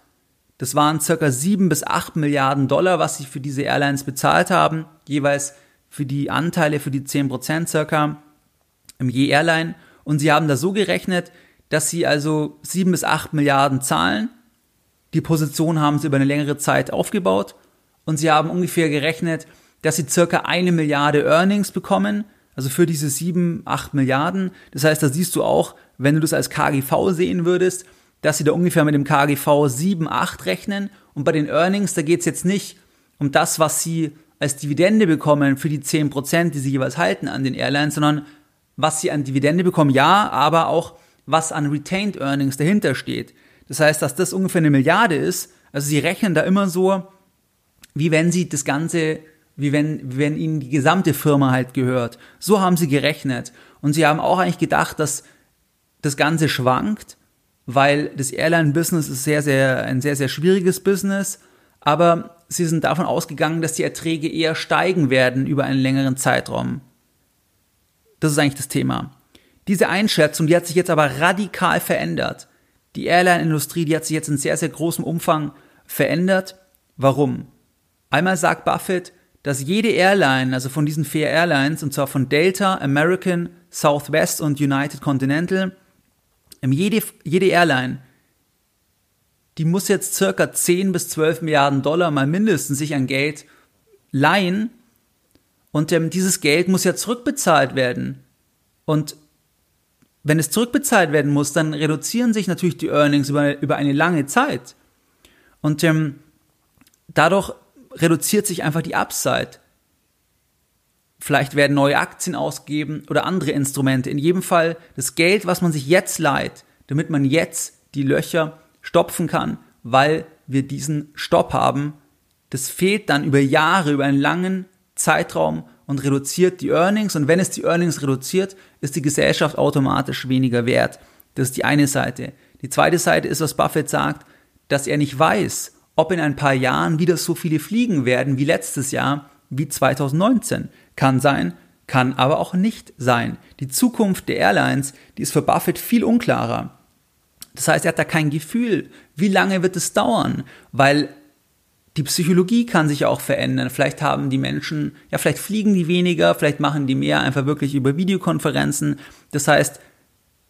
Das waren ca. sieben bis acht Milliarden Dollar, was sie für diese Airlines bezahlt haben, jeweils für die Anteile, für die zehn Prozent ca. im je Airline. Und sie haben da so gerechnet, dass sie also sieben bis acht Milliarden zahlen. Die Position haben sie über eine längere Zeit aufgebaut und sie haben ungefähr gerechnet, dass sie circa eine Milliarde Earnings bekommen, also für diese sieben, acht Milliarden. Das heißt, da siehst du auch, wenn du das als K G V sehen würdest, dass sie da ungefähr mit dem K G V sieben, acht rechnen. Und bei den Earnings, da geht es jetzt nicht um das, was sie als Dividende bekommen für die zehn Prozent, die sie jeweils halten an den Airlines, sondern was sie an Dividende bekommen, ja, aber auch was an Retained Earnings dahinter steht. Das heißt, dass das ungefähr eine Milliarde ist. Also sie rechnen da immer so, wie wenn sie das Ganze, wie wenn, wenn ihnen die gesamte Firma halt gehört. So haben sie gerechnet. Und sie haben auch eigentlich gedacht, dass das Ganze schwankt, weil das Airline-Business ist sehr, sehr, ein sehr, sehr schwieriges Business. Aber sie sind davon ausgegangen, dass die Erträge eher steigen werden über einen längeren Zeitraum. Das ist eigentlich das Thema. Diese Einschätzung, die hat sich jetzt aber radikal verändert. Die Airline-Industrie, die hat sich jetzt in sehr, sehr großem Umfang verändert. Warum? Einmal sagt Buffett, dass jede Airline, also von diesen vier Airlines, und zwar von Delta, American, Southwest und United Continental, jede, jede Airline, die muss jetzt circa zehn bis zwölf Milliarden Dollar mal mindestens sich an Geld leihen und ähm, dieses Geld muss ja zurückbezahlt werden. Und wenn es zurückbezahlt werden muss, dann reduzieren sich natürlich die Earnings über, über eine lange Zeit. Und ähm, dadurch reduziert sich einfach die Upside. Vielleicht werden neue Aktien ausgegeben oder andere Instrumente. In jedem Fall das Geld, was man sich jetzt leiht, damit man jetzt die Löcher stopfen kann, weil wir diesen Stopp haben, das fehlt dann über Jahre, über einen langen Zeitraum und reduziert die Earnings. Und wenn es die Earnings reduziert, ist die Gesellschaft automatisch weniger wert. Das ist die eine Seite. Die zweite Seite ist, was Buffett sagt, dass er nicht weiß, ob in ein paar Jahren wieder so viele fliegen werden wie letztes Jahr, wie zwanzig neunzehn. Kann sein, kann aber auch nicht sein. Die Zukunft der Airlines, die ist für Buffett viel unklarer. Das heißt, er hat da kein Gefühl. Wie lange wird es dauern? Weil die Psychologie kann sich auch verändern. Vielleicht haben die Menschen, ja, vielleicht fliegen die weniger, vielleicht machen die mehr einfach wirklich über Videokonferenzen. Das heißt,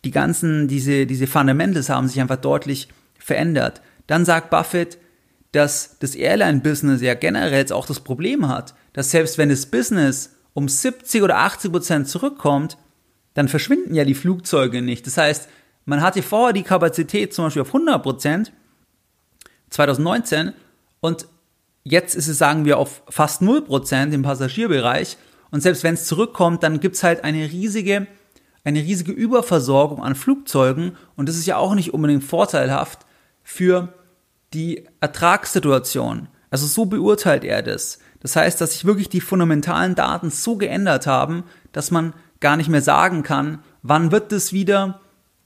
die ganzen, diese, diese Fundamentals haben sich einfach deutlich verändert. Dann sagt Buffett, dass das Airline-Business ja generell auch das Problem hat, dass selbst wenn das Business um siebzig oder achtzig Prozent zurückkommt, dann verschwinden ja die Flugzeuge nicht. Das heißt, man hatte vorher die Kapazität zum Beispiel auf hundert Prozent zwanzig neunzehn und jetzt ist es, sagen wir, auf fast null Prozent im Passagierbereich. Und selbst wenn es zurückkommt, dann gibt es halt eine riesige, eine riesige Überversorgung an Flugzeugen und das ist ja auch nicht unbedingt vorteilhaft für die Ertragssituation. Also so beurteilt er das. Das heißt, dass sich wirklich die fundamentalen Daten so geändert haben, dass man gar nicht mehr sagen kann, wann wird das wieder.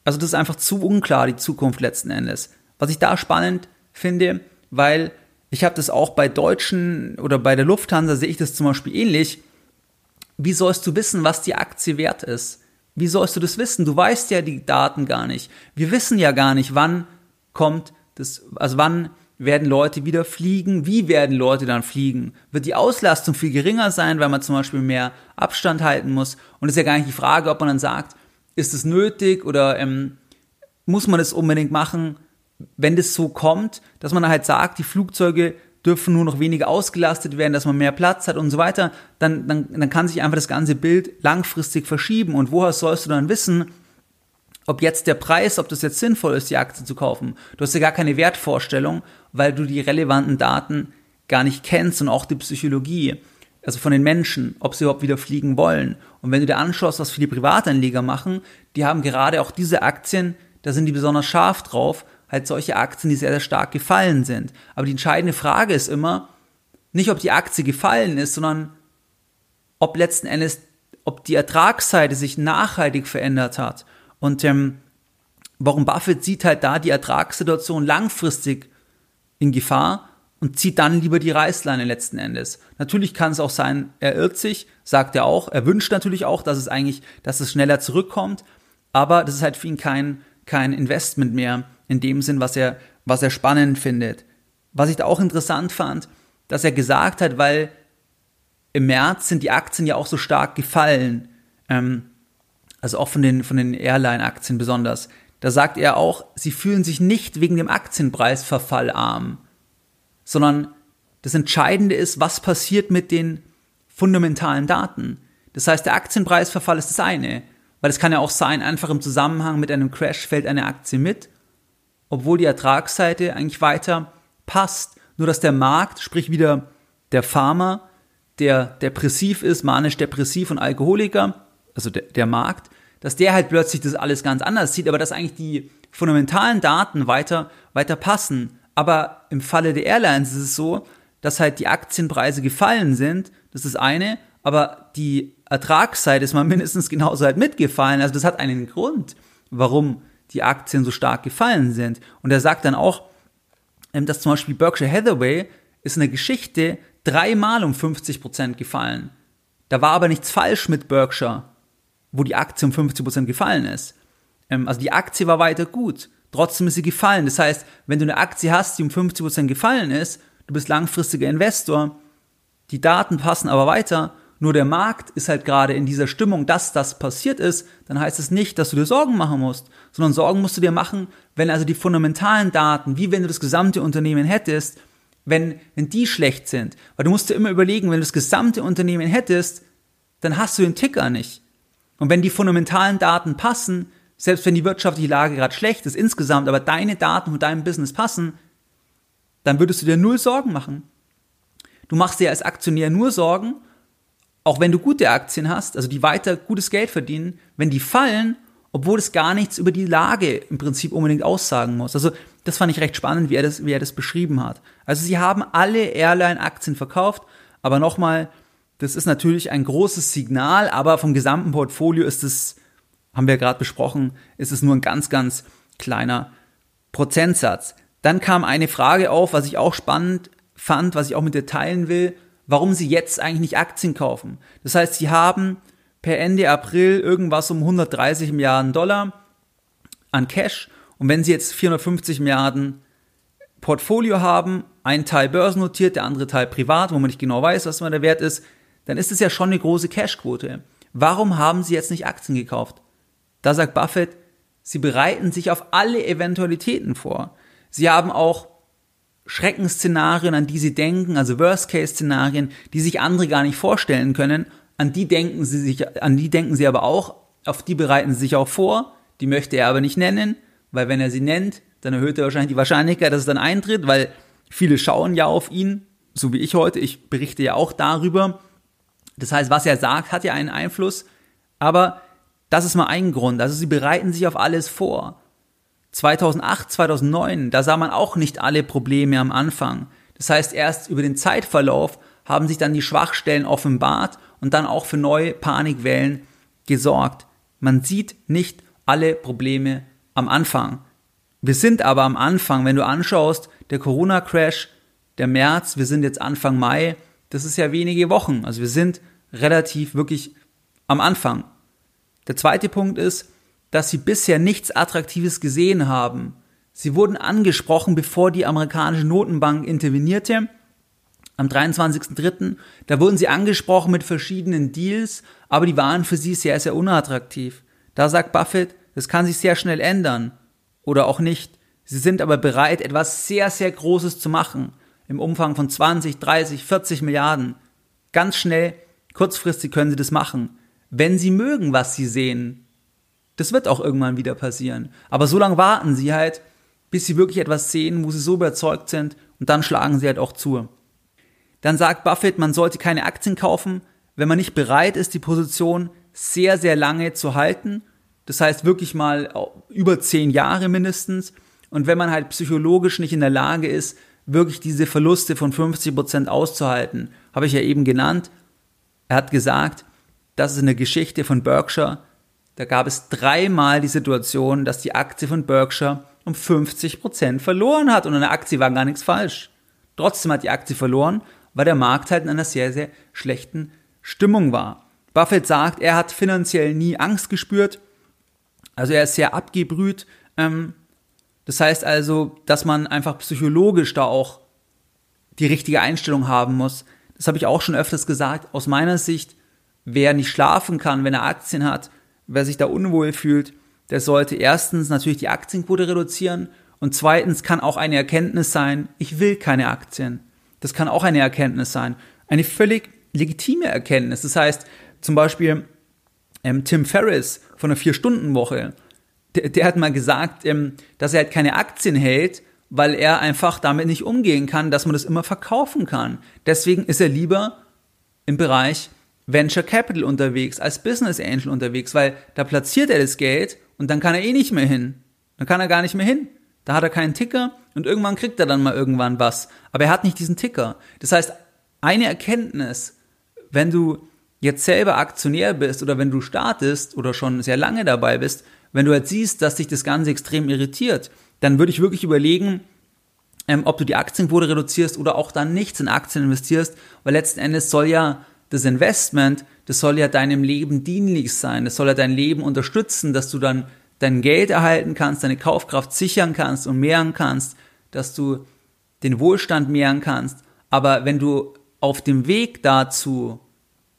Also das ist einfach zu unklar, die Zukunft letzten Endes. Was ich da spannend finde, weil ich habe das auch bei Deutschen oder bei der Lufthansa sehe ich das zum Beispiel ähnlich. Wie sollst du wissen, was die Aktie wert ist? Wie sollst du das wissen? Du weißt ja die Daten gar nicht. Wir wissen ja gar nicht, wann kommt das, also wann werden Leute wieder fliegen? Wie werden Leute dann fliegen? Wird die Auslastung viel geringer sein, weil man zum Beispiel mehr Abstand halten muss? Und es ist ja gar nicht die Frage, ob man dann sagt, ist es nötig oder ähm, muss man das unbedingt machen, wenn das so kommt, dass man halt sagt, die Flugzeuge dürfen nur noch weniger ausgelastet werden, dass man mehr Platz hat und so weiter, dann, dann, dann kann sich einfach das ganze Bild langfristig verschieben. Und woher sollst du dann wissen, ob jetzt der Preis, ob das jetzt sinnvoll ist, die Aktie zu kaufen? Du hast ja gar keine Wertvorstellung, weil du die relevanten Daten gar nicht kennst und auch die Psychologie, also von den Menschen, ob sie überhaupt wieder fliegen wollen. Und wenn du dir anschaust, was viele Privatanleger machen, die haben gerade auch diese Aktien, da sind die besonders scharf drauf, halt solche Aktien, die sehr, sehr stark gefallen sind. Aber die entscheidende Frage ist immer, nicht ob die Aktie gefallen ist, sondern ob letzten Endes, ob die Ertragsseite sich nachhaltig verändert hat. Und ähm, Warren Buffett sieht halt da die Ertragssituation langfristig in Gefahr und zieht dann lieber die Reißleine letzten Endes. Natürlich kann es auch sein, er irrt sich, sagt er auch. Er wünscht natürlich auch, dass es eigentlich, dass es schneller zurückkommt. Aber das ist halt für ihn kein, kein Investment mehr in dem Sinn, was er, was er spannend findet. Was ich da auch interessant fand, dass er gesagt hat, weil im März sind die Aktien ja auch so stark gefallen. Ähm, also auch von den, von den Airline-Aktien besonders. Da sagt er auch, sie fühlen sich nicht wegen dem Aktienpreisverfall arm, sondern das Entscheidende ist, was passiert mit den fundamentalen Daten. Das heißt, der Aktienpreisverfall ist das eine, weil es kann ja auch sein, einfach im Zusammenhang mit einem Crash fällt eine Aktie mit, obwohl die Ertragsseite eigentlich weiter passt. Nur dass der Markt, sprich wieder der Pharma, der depressiv ist, manisch-depressiv und Alkoholiker, also der, der Markt, dass der halt plötzlich das alles ganz anders sieht, aber dass eigentlich die fundamentalen Daten weiter, weiter passen. Aber im Falle der Airlines ist es so, dass halt die Aktienpreise gefallen sind, das ist das eine, aber die Ertragsseite ist mal mindestens genauso halt mitgefallen. Also das hat einen Grund, warum die Aktien so stark gefallen sind. Und er sagt dann auch, dass zum Beispiel Berkshire Hathaway ist in der Geschichte dreimal um fünfzig Prozent gefallen. Da war aber nichts falsch mit Berkshire, wo die Aktie um fünfzig Prozent gefallen ist. Also die Aktie war weiter gut. Trotzdem ist sie gefallen. Das heißt, wenn du eine Aktie hast, die um fünfzig Prozent gefallen ist, du bist langfristiger Investor, die Daten passen aber weiter, nur der Markt ist halt gerade in dieser Stimmung, dass das passiert ist, dann heißt es nicht, dass du dir Sorgen machen musst, sondern Sorgen musst du dir machen, wenn also die fundamentalen Daten, wie wenn du das gesamte Unternehmen hättest, wenn, wenn die schlecht sind. Weil du musst dir immer überlegen, wenn du das gesamte Unternehmen hättest, dann hast du den Ticker nicht. Und wenn die fundamentalen Daten passen, selbst wenn die wirtschaftliche Lage gerade schlecht ist insgesamt, aber deine Daten von deinem Business passen, dann würdest du dir null Sorgen machen. Du machst dir als Aktionär nur Sorgen, auch wenn du gute Aktien hast, also die weiter gutes Geld verdienen, wenn die fallen, obwohl es gar nichts über die Lage im Prinzip unbedingt aussagen muss. Also das fand ich recht spannend, wie er das, wie er das beschrieben hat. Also sie haben alle Airline-Aktien verkauft, aber nochmal, das ist natürlich ein großes Signal, aber vom gesamten Portfolio ist es, haben wir gerade besprochen, ist es nur ein ganz, ganz kleiner Prozentsatz. Dann kam eine Frage auf, was ich auch spannend fand, was ich auch mit dir teilen will, warum sie jetzt eigentlich nicht Aktien kaufen. Das heißt, sie haben per Ende April irgendwas um hundertdreißig Milliarden Dollar an Cash. Und wenn sie jetzt vierhundertfünfzig Milliarden Portfolio haben, ein Teil börsennotiert, der andere Teil privat, wo man nicht genau weiß, was man der Wert ist, dann ist es ja schon eine große Cashquote. Warum haben sie jetzt nicht Aktien gekauft? Da sagt Buffett, sie bereiten sich auf alle Eventualitäten vor. Sie haben auch Schreckensszenarien, an die sie denken, also Worst-Case-Szenarien, die sich andere gar nicht vorstellen können. An die denken sie sich, an die denken sie aber auch, auf die bereiten sie sich auch vor. Die möchte er aber nicht nennen, weil wenn er sie nennt, dann erhöht er wahrscheinlich die Wahrscheinlichkeit, dass es dann eintritt, weil viele schauen ja auf ihn, so wie ich heute. Ich berichte ja auch darüber. Das heißt, was er sagt, hat ja einen Einfluss. Aber das ist mal ein Grund. Also sie bereiten sich auf alles vor. zweitausendacht, zweitausendneun, da sah man auch nicht alle Probleme am Anfang. Das heißt, erst über den Zeitverlauf haben sich dann die Schwachstellen offenbart und dann auch für neue Panikwellen gesorgt. Man sieht nicht alle Probleme am Anfang. Wir sind aber am Anfang, wenn du anschaust, der Corona-Crash, der März, wir sind jetzt Anfang Mai, das ist ja wenige Wochen. Also wir sind relativ wirklich am Anfang. Der zweite Punkt ist, dass sie bisher nichts Attraktives gesehen haben. Sie wurden angesprochen, bevor die amerikanische Notenbank intervenierte, am dreiundzwanzigsten dritten Da wurden sie angesprochen mit verschiedenen Deals, aber die waren für sie sehr, sehr unattraktiv. Da sagt Buffett, das kann sich sehr schnell ändern oder auch nicht. Sie sind aber bereit, etwas sehr, sehr Großes zu machen, im Umfang von zwanzig, dreißig, vierzig Milliarden. Ganz schnell, kurzfristig können sie das machen, wenn sie mögen, was sie sehen. Das wird auch irgendwann wieder passieren. Aber so lange warten sie halt, bis sie wirklich etwas sehen, wo sie so überzeugt sind und dann schlagen sie halt auch zu. Dann sagt Buffett, man sollte keine Aktien kaufen, wenn man nicht bereit ist, die Position sehr, sehr lange zu halten. Das heißt wirklich mal über zehn Jahre mindestens. Und wenn man halt psychologisch nicht in der Lage ist, wirklich diese Verluste von fünfzig Prozent auszuhalten, habe ich ja eben genannt. Er hat gesagt, das ist eine Geschichte von Berkshire. Da gab es dreimal die Situation, dass die Aktie von Berkshire um fünfzig Prozent verloren hat. Und an der Aktie war gar nichts falsch. Trotzdem hat die Aktie verloren, weil der Markt halt in einer sehr, sehr schlechten Stimmung war. Buffett sagt, er hat finanziell nie Angst gespürt. Also er ist sehr abgebrüht. Das heißt also, dass man einfach psychologisch da auch die richtige Einstellung haben muss. Das habe ich auch schon öfters gesagt. Aus meiner Sicht, wer nicht schlafen kann, wenn er Aktien hat, wer sich da unwohl fühlt, der sollte erstens natürlich die Aktienquote reduzieren und zweitens kann auch eine Erkenntnis sein, ich will keine Aktien. Das kann auch eine Erkenntnis sein. Eine völlig legitime Erkenntnis. Das heißt zum Beispiel ähm, Tim Ferriss von der vier-Stunden-Woche, der, der hat mal gesagt, ähm, dass er halt keine Aktien hält, weil er einfach damit nicht umgehen kann, dass man das immer verkaufen kann. Deswegen ist er lieber im Bereich Venture Capital unterwegs, als Business Angel unterwegs, weil da platziert er das Geld und dann kann er eh nicht mehr hin. Dann kann er gar nicht mehr hin. Da hat er keinen Ticker und irgendwann kriegt er dann mal irgendwann was. Aber er hat nicht diesen Ticker. Das heißt, eine Erkenntnis, wenn du jetzt selber Aktionär bist oder wenn du startest oder schon sehr lange dabei bist, wenn du jetzt siehst, dass dich das Ganze extrem irritiert, dann würde ich wirklich überlegen, ähm, ob du die Aktienquote reduzierst oder auch dann nichts in Aktien investierst, weil letzten Endes soll ja das Investment, das soll ja deinem Leben dienlich sein, das soll ja dein Leben unterstützen, dass du dann dein Geld erhalten kannst, deine Kaufkraft sichern kannst und mehren kannst, dass du den Wohlstand mehren kannst. Aber wenn du auf dem Weg dazu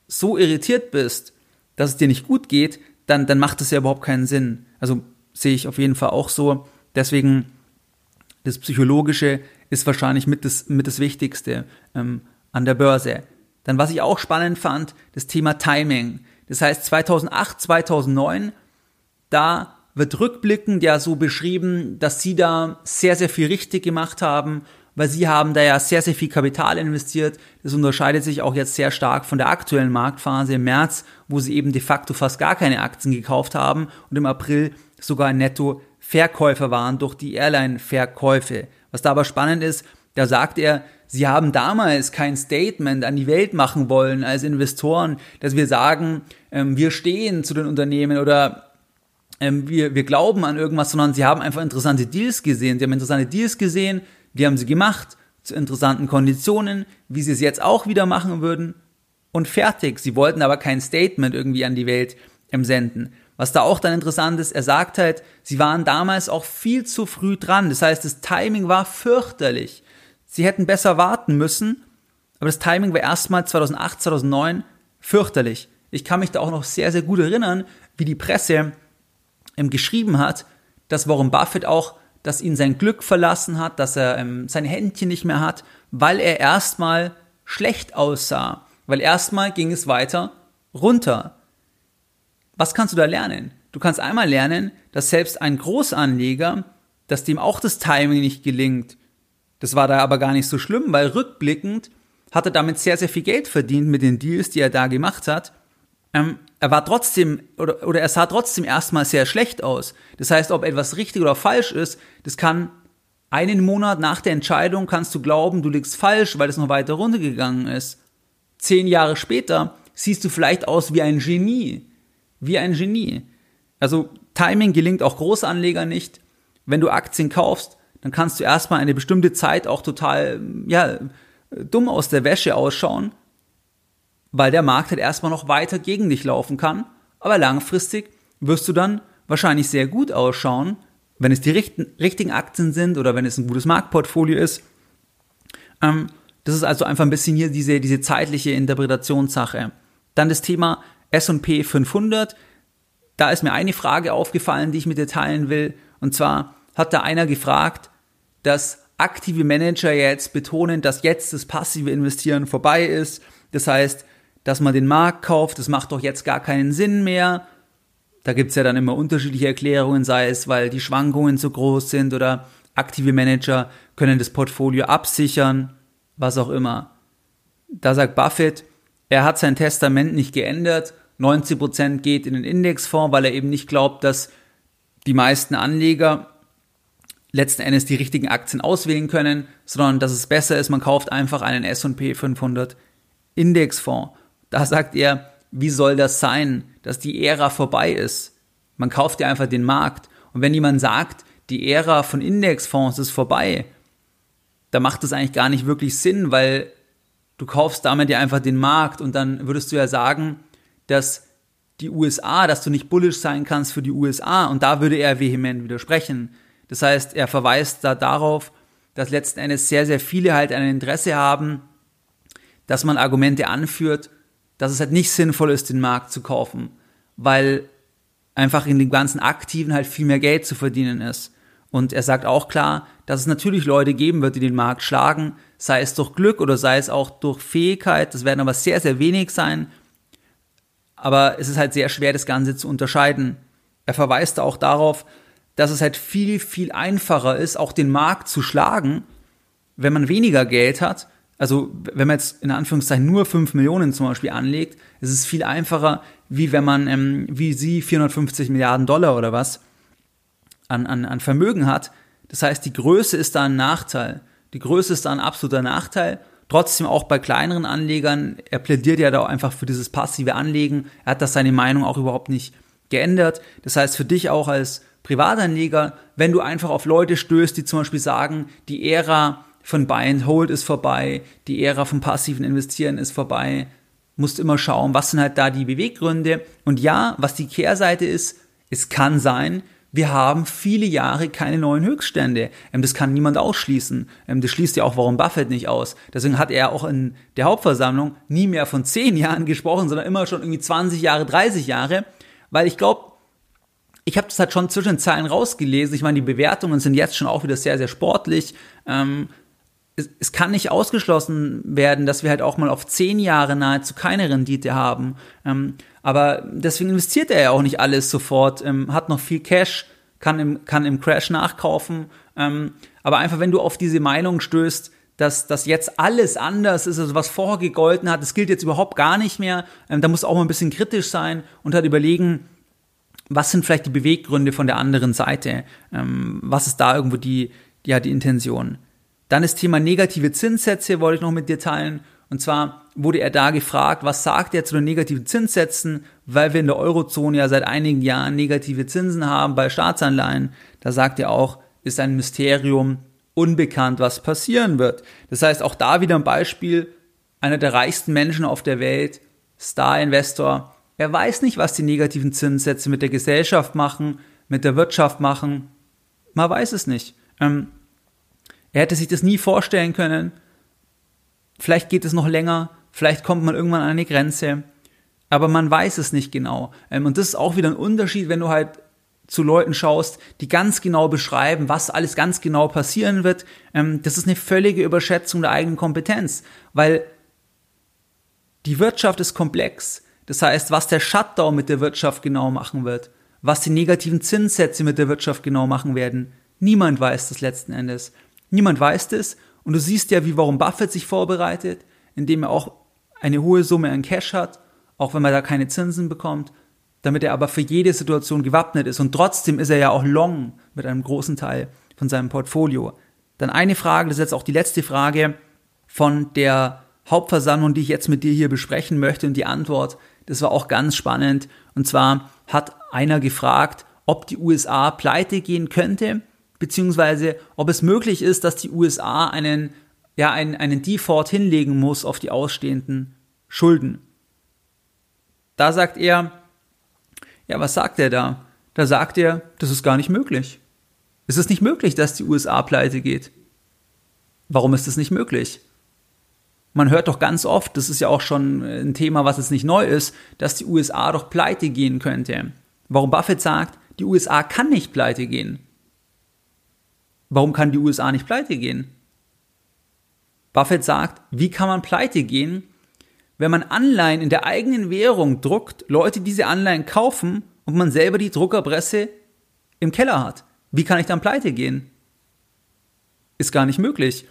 so irritiert bist, dass es dir nicht gut geht, dann, dann macht das ja überhaupt keinen Sinn. Also sehe ich auf jeden Fall auch so. Deswegen, das Psychologische ist wahrscheinlich mit das, mit das Wichtigste ähm, an der Börse. Dann, was ich auch spannend fand, das Thema Timing. Das heißt, zweitausendacht, zweitausendneun, da wird rückblickend ja so beschrieben, dass sie da sehr, sehr viel richtig gemacht haben, weil sie haben da ja sehr, sehr viel Kapital investiert. Das unterscheidet sich auch jetzt sehr stark von der aktuellen Marktphase im März, wo sie eben de facto fast gar keine Aktien gekauft haben und im April sogar Netto-Verkäufer waren durch die Airline-Verkäufe. Was da aber spannend ist, da sagt er, sie haben damals kein Statement an die Welt machen wollen als Investoren, dass wir sagen, ähm, wir stehen zu den Unternehmen oder ähm, wir, wir glauben an irgendwas, sondern sie haben einfach interessante Deals gesehen. Sie haben interessante Deals gesehen, die haben sie gemacht, zu interessanten Konditionen, wie sie es jetzt auch wieder machen würden und fertig. Sie wollten aber kein Statement irgendwie an die Welt senden. Was da auch dann interessant ist, er sagt halt, sie waren damals auch viel zu früh dran. Das heißt, das Timing war fürchterlich. Sie hätten besser warten müssen, aber das Timing war erstmal zweitausendacht, zweitausendneun fürchterlich. Ich kann mich da auch noch sehr, sehr gut erinnern, wie die Presse ähm, geschrieben hat, dass Warren Buffett auch, dass ihn sein Glück verlassen hat, dass er ähm, sein Händchen nicht mehr hat, weil er erstmal schlecht aussah, weil erstmal ging es weiter runter. Was kannst du da lernen? Du kannst einmal lernen, dass selbst ein Großanleger, dass dem auch das Timing nicht gelingt. Das war da aber gar nicht so schlimm, weil rückblickend hat er damit sehr, sehr viel Geld verdient mit den Deals, die er da gemacht hat. Ähm, er war trotzdem, oder, oder er sah trotzdem erstmal sehr schlecht aus. Das heißt, ob etwas richtig oder falsch ist, das kann einen Monat nach der Entscheidung, kannst du glauben, du liegst falsch, weil es noch weiter runtergegangen ist. Zehn Jahre später siehst du vielleicht aus wie ein Genie. Wie ein Genie. Also Timing gelingt auch Großanleger nicht. Wenn du Aktien kaufst, dann kannst du erstmal eine bestimmte Zeit auch total ja, dumm aus der Wäsche ausschauen, weil der Markt halt erstmal noch weiter gegen dich laufen kann. Aber langfristig wirst du dann wahrscheinlich sehr gut ausschauen, wenn es die richtigen Aktien sind oder wenn es ein gutes Marktportfolio ist. Das ist also einfach ein bisschen hier diese, diese zeitliche Interpretationssache. Dann das Thema S und P fünfhundert, da ist mir eine Frage aufgefallen, die ich mit dir teilen will. Und zwar hat da einer gefragt, dass aktive Manager jetzt betonen, dass jetzt das passive Investieren vorbei ist. Das heißt, dass man den Markt kauft, das macht doch jetzt gar keinen Sinn mehr. Da gibt es ja dann immer unterschiedliche Erklärungen, sei es, weil die Schwankungen so groß sind oder aktive Manager können das Portfolio absichern, was auch immer. Da sagt Buffett, er hat sein Testament nicht geändert. neunzig Prozent geht in den Indexfonds, weil er eben nicht glaubt, dass die meisten Anleger letzten Endes die richtigen Aktien auswählen können, sondern dass es besser ist, man kauft einfach einen S und P fünfhundert Indexfonds. Da sagt er, wie soll das sein, dass die Ära vorbei ist? Man kauft ja einfach den Markt. Und wenn jemand sagt, die Ära von Indexfonds ist vorbei, dann macht das eigentlich gar nicht wirklich Sinn, weil du kaufst damit ja einfach den Markt und dann würdest du ja sagen, dass die U S A, dass du nicht bullish sein kannst für die U S A und da würde er vehement widersprechen. Das heißt, er verweist da darauf, dass letzten Endes sehr, sehr viele halt ein Interesse haben, dass man Argumente anführt, dass es halt nicht sinnvoll ist, den Markt zu kaufen, weil einfach in den ganzen Aktiven halt viel mehr Geld zu verdienen ist. Und er sagt auch klar, dass es natürlich Leute geben wird, die den Markt schlagen, sei es durch Glück oder sei es auch durch Fähigkeit. Das werden aber sehr, sehr wenig sein. Aber es ist halt sehr schwer, das Ganze zu unterscheiden. Er verweist auch darauf, dass es halt viel, viel einfacher ist, auch den Markt zu schlagen, wenn man weniger Geld hat. Also wenn man jetzt in Anführungszeichen nur fünf Millionen zum Beispiel anlegt, ist es viel einfacher, wie wenn man, ähm, wie sie vierhundertfünfzig Milliarden Dollar oder was, An, an, an Vermögen hat. Das heißt, die Größe ist da ein Nachteil. Die Größe ist da ein absoluter Nachteil. Trotzdem auch bei kleineren Anlegern, er plädiert ja da einfach für dieses passive Anlegen. Er hat das seine Meinung auch überhaupt nicht geändert. Das heißt, für dich auch als Privatanleger, wenn du einfach auf Leute stößt, die zum Beispiel sagen, die Ära von Buy and Hold ist vorbei, die Ära vom passiven Investieren ist vorbei, musst immer schauen, was sind halt da die Beweggründe. Und ja, was die Kehrseite ist, es kann sein, wir haben viele Jahre keine neuen Höchststände. Das kann niemand ausschließen. Das schließt ja auch Warren Buffett nicht aus. Deswegen hat er auch in der Hauptversammlung nie mehr von zehn Jahren gesprochen, sondern immer schon irgendwie zwanzig Jahre, dreißig Jahre. Weil ich glaube, ich habe das halt schon zwischen den Zeilen rausgelesen. Ich meine, die Bewertungen sind jetzt schon auch wieder sehr, sehr sportlich. es, es kann nicht ausgeschlossen werden, dass wir halt auch mal auf zehn Jahre nahezu keine Rendite haben. Ähm, aber deswegen investiert er ja auch nicht alles sofort, ähm, hat noch viel Cash, kann im, kann im Crash nachkaufen. Ähm, aber einfach, wenn du auf diese Meinung stößt, dass das jetzt alles anders ist, also was vorher gegolten hat, das gilt jetzt überhaupt gar nicht mehr, ähm, da musst du auch mal ein bisschen kritisch sein und halt überlegen, was sind vielleicht die Beweggründe von der anderen Seite? Ähm, was ist da irgendwo die, ja, die Intention? Dann das Thema negative Zinssätze wollte ich noch mit dir teilen. Und zwar wurde er da gefragt, was sagt er zu den negativen Zinssätzen, weil wir in der Eurozone ja seit einigen Jahren negative Zinsen haben bei Staatsanleihen. Da sagt er auch, ist ein Mysterium, unbekannt, was passieren wird. Das heißt, auch da wieder ein Beispiel, einer der reichsten Menschen auf der Welt, Star-Investor, er weiß nicht, was die negativen Zinssätze mit der Gesellschaft machen, mit der Wirtschaft machen. Man weiß es nicht. Ähm, er hätte sich das nie vorstellen können. Vielleicht geht es noch länger, vielleicht kommt man irgendwann an eine Grenze. Aber man weiß es nicht genau. Ähm, und das ist auch wieder ein Unterschied, wenn du halt zu Leuten schaust, die ganz genau beschreiben, was alles ganz genau passieren wird. Ähm, das ist eine völlige Überschätzung der eigenen Kompetenz, weil die Wirtschaft ist komplex. Das heißt, was der Shutdown mit der Wirtschaft genau machen wird, was die negativen Zinssätze mit der Wirtschaft genau machen werden, niemand weiß das letzten Endes. Niemand weiß das und du siehst ja, wie Warren Buffett sich vorbereitet, indem er auch eine hohe Summe an Cash hat, auch wenn er da keine Zinsen bekommt, damit er aber für jede Situation gewappnet ist und trotzdem ist er ja auch long mit einem großen Teil von seinem Portfolio. Dann eine Frage, das ist jetzt auch die letzte Frage von der Hauptversammlung, die ich jetzt mit dir hier besprechen möchte und die Antwort, das war auch ganz spannend. Und zwar hat einer gefragt, ob die U S A pleite gehen könnte, beziehungsweise ob es möglich ist, dass die U S A einen, ja, einen, einen Default hinlegen muss auf die ausstehenden Schulden. Da sagt er, ja, was sagt er da? Da sagt er, das ist gar nicht möglich. Es ist nicht möglich, dass die U S A pleite geht. Warum ist das nicht möglich? Man hört doch ganz oft, das ist ja auch schon ein Thema, was jetzt nicht neu ist, dass die U S A doch pleite gehen könnte. Warum Buffett sagt, die U S A kann nicht pleite gehen. Warum kann die U S A nicht pleite gehen? Buffett sagt, wie kann man pleite gehen, wenn man Anleihen in der eigenen Währung druckt, Leute diese Anleihen kaufen und man selber die Druckerpresse im Keller hat. Wie kann ich dann pleite gehen? Ist gar nicht möglich.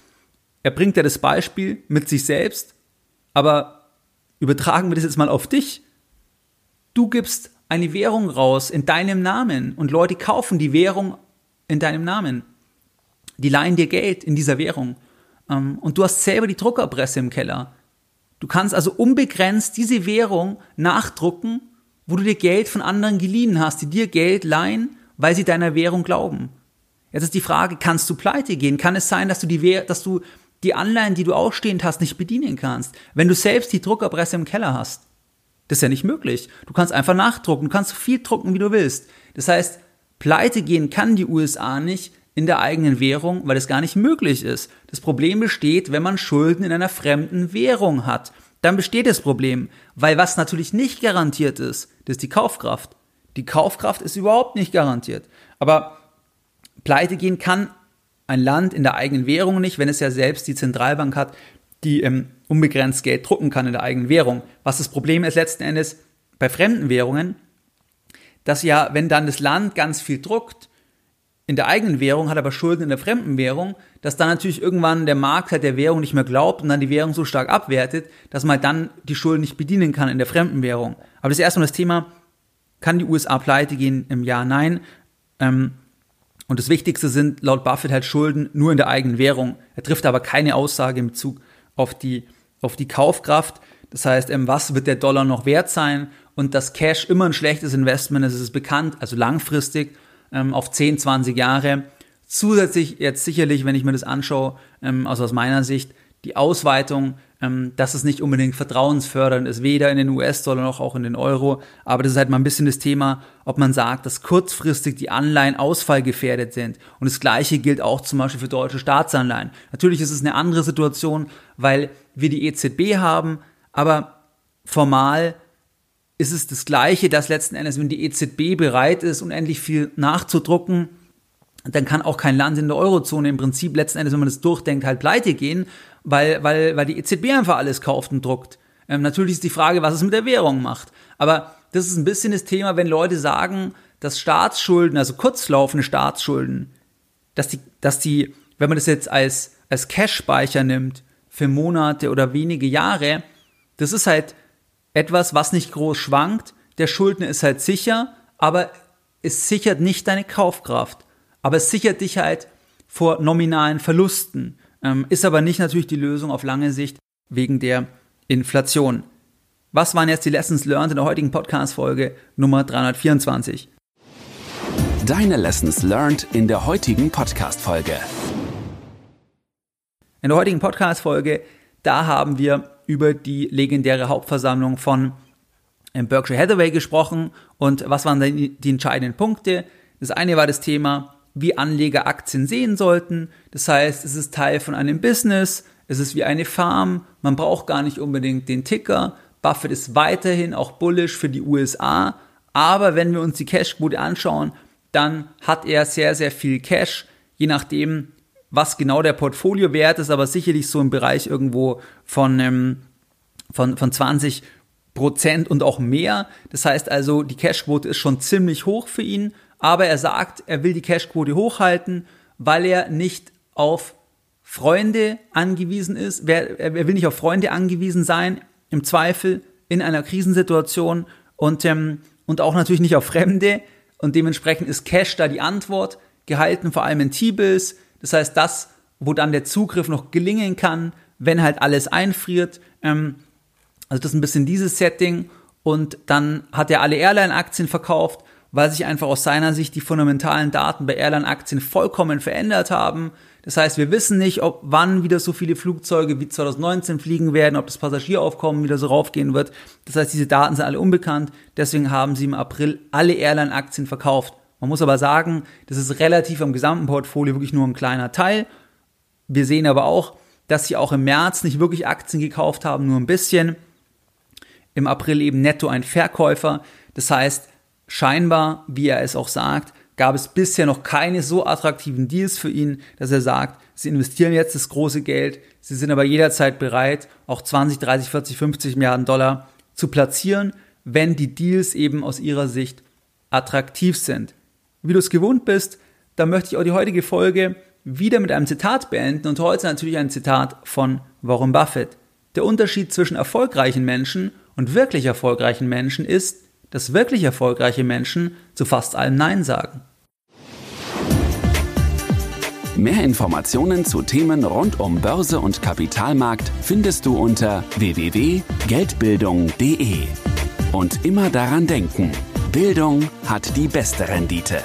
Er bringt ja das Beispiel mit sich selbst, aber übertragen wir das jetzt mal auf dich. Du gibst eine Währung raus in deinem Namen und Leute kaufen die Währung in deinem Namen. Die leihen dir Geld in dieser Währung und du hast selber die Druckerpresse im Keller. Du kannst also unbegrenzt diese Währung nachdrucken, wo du dir Geld von anderen geliehen hast, die dir Geld leihen, weil sie deiner Währung glauben. Jetzt ist die Frage, kannst du pleite gehen? Kann es sein, dass du die Währ- dass du die Anleihen, die du ausstehend hast, nicht bedienen kannst, wenn du selbst die Druckerpresse im Keller hast? Das ist ja nicht möglich. Du kannst einfach nachdrucken, du kannst so viel drucken, wie du willst. Das heißt, pleite gehen kann die U S A nicht in der eigenen Währung, weil das gar nicht möglich ist. Das Problem besteht, wenn man Schulden in einer fremden Währung hat. Dann besteht das Problem, weil was natürlich nicht garantiert ist, das ist die Kaufkraft. Die Kaufkraft ist überhaupt nicht garantiert. Aber pleite gehen kann ein Land in der eigenen Währung nicht, wenn es ja selbst die Zentralbank hat, die ähm, unbegrenzt Geld drucken kann in der eigenen Währung. Was das Problem ist letzten Endes bei fremden Währungen, dass ja, wenn dann das Land ganz viel druckt, in der eigenen Währung, hat aber Schulden in der fremden Währung, dass dann natürlich irgendwann der Markt halt der Währung nicht mehr glaubt und dann die Währung so stark abwertet, dass man halt dann die Schulden nicht bedienen kann in der fremden Währung. Aber das ist erstmal das Thema, kann die U S A pleite gehen? Im Ja, nein. Ähm, Und das Wichtigste sind laut Buffett halt Schulden nur in der eigenen Währung. Er trifft aber keine Aussage in Bezug auf die, auf die Kaufkraft. Das heißt, was wird der Dollar noch wert sein? Und dass Cash immer ein schlechtes Investment ist, ist bekannt, also langfristig auf zehn, zwanzig Jahre. Zusätzlich jetzt sicherlich, wenn ich mir das anschaue, also aus meiner Sicht, die Ausweitung, dass es nicht unbedingt vertrauensfördernd ist, weder in den U S-Dollar noch auch in den Euro. Aber das ist halt mal ein bisschen das Thema, ob man sagt, dass kurzfristig die Anleihen ausfallgefährdet sind. Und das Gleiche gilt auch zum Beispiel für deutsche Staatsanleihen. Natürlich ist es eine andere Situation, weil wir die E Z B haben, aber formal ist es das Gleiche, dass letzten Endes, wenn die E Z B bereit ist, unendlich viel nachzudrucken, dann kann auch kein Land in der Eurozone im Prinzip letzten Endes, wenn man das durchdenkt, halt pleite gehen, weil, weil, weil die E Z B einfach alles kauft und druckt. Ähm, natürlich ist die Frage, was es mit der Währung macht. Aber das ist ein bisschen das Thema, wenn Leute sagen, dass Staatsschulden, also kurzlaufende Staatsschulden, dass die, dass die, wenn man das jetzt als, als Cash-Speicher nimmt, für Monate oder wenige Jahre, das ist halt etwas, was nicht groß schwankt. Der Schuldner ist halt sicher, aber es sichert nicht deine Kaufkraft. Aber es sichert dich halt vor nominalen Verlusten, ähm, ist aber nicht natürlich die Lösung auf lange Sicht wegen der Inflation. Was waren jetzt die Lessons Learned in der heutigen Podcast-Folge Nummer dreihundertvierundzwanzig? Deine Lessons Learned in der heutigen Podcast-Folge. In der heutigen Podcast-Folge, da haben wir über die legendäre Hauptversammlung von Berkshire Hathaway gesprochen. Und was waren denn die entscheidenden Punkte? Das eine war das Thema, wie Anleger Aktien sehen sollten. Das heißt, es ist Teil von einem Business, es ist wie eine Farm, man braucht gar nicht unbedingt den Ticker. Buffett ist weiterhin auch bullish für die U S A, aber wenn wir uns die Cashquote anschauen, dann hat er sehr, sehr viel Cash, je nachdem, was genau der Portfoliowert ist, aber sicherlich so im Bereich irgendwo von, ähm, von, von zwanzig Prozent und auch mehr. Das heißt also, die Cashquote ist schon ziemlich hoch für ihn, aber er sagt, er will die Cashquote hochhalten, weil er nicht auf Freunde angewiesen ist. Er will nicht auf Freunde angewiesen sein, im Zweifel in einer Krisensituation und, ähm, und auch natürlich nicht auf Fremde. Und dementsprechend ist Cash da die Antwort, gehalten vor allem in T-Bills. Das heißt, das, wo dann der Zugriff noch gelingen kann, wenn halt alles einfriert. Ähm, also das ist ein bisschen dieses Setting. Und dann hat er alle Airline-Aktien verkauft, weil sich einfach aus seiner Sicht die fundamentalen Daten bei Airline-Aktien vollkommen verändert haben. Das heißt, wir wissen nicht, ob wann wieder so viele Flugzeuge wie zwanzig neunzehn fliegen werden, ob das Passagieraufkommen wieder so raufgehen wird. Das heißt, diese Daten sind alle unbekannt. Deswegen haben sie im April alle Airline-Aktien verkauft. Man muss aber sagen, das ist relativ am gesamten Portfolio wirklich nur ein kleiner Teil. Wir sehen aber auch, dass sie auch im März nicht wirklich Aktien gekauft haben, nur ein bisschen. Im April eben netto ein Verkäufer. Das heißt, scheinbar, wie er es auch sagt, gab es bisher noch keine so attraktiven Deals für ihn, dass er sagt, sie investieren jetzt das große Geld, sie sind aber jederzeit bereit, auch zwanzig, dreißig, vierzig, fünfzig Milliarden Dollar zu platzieren, wenn die Deals eben aus ihrer Sicht attraktiv sind. Wie du es gewohnt bist, da möchte ich auch die heutige Folge wieder mit einem Zitat beenden und heute natürlich ein Zitat von Warren Buffett. Der Unterschied zwischen erfolgreichen Menschen und wirklich erfolgreichen Menschen ist, dass wirklich erfolgreiche Menschen zu fast allem Nein sagen. Mehr Informationen zu Themen rund um Börse und Kapitalmarkt findest du unter w w w punkt geldbildung punkt d e. Und immer daran denken, Bildung hat die beste Rendite.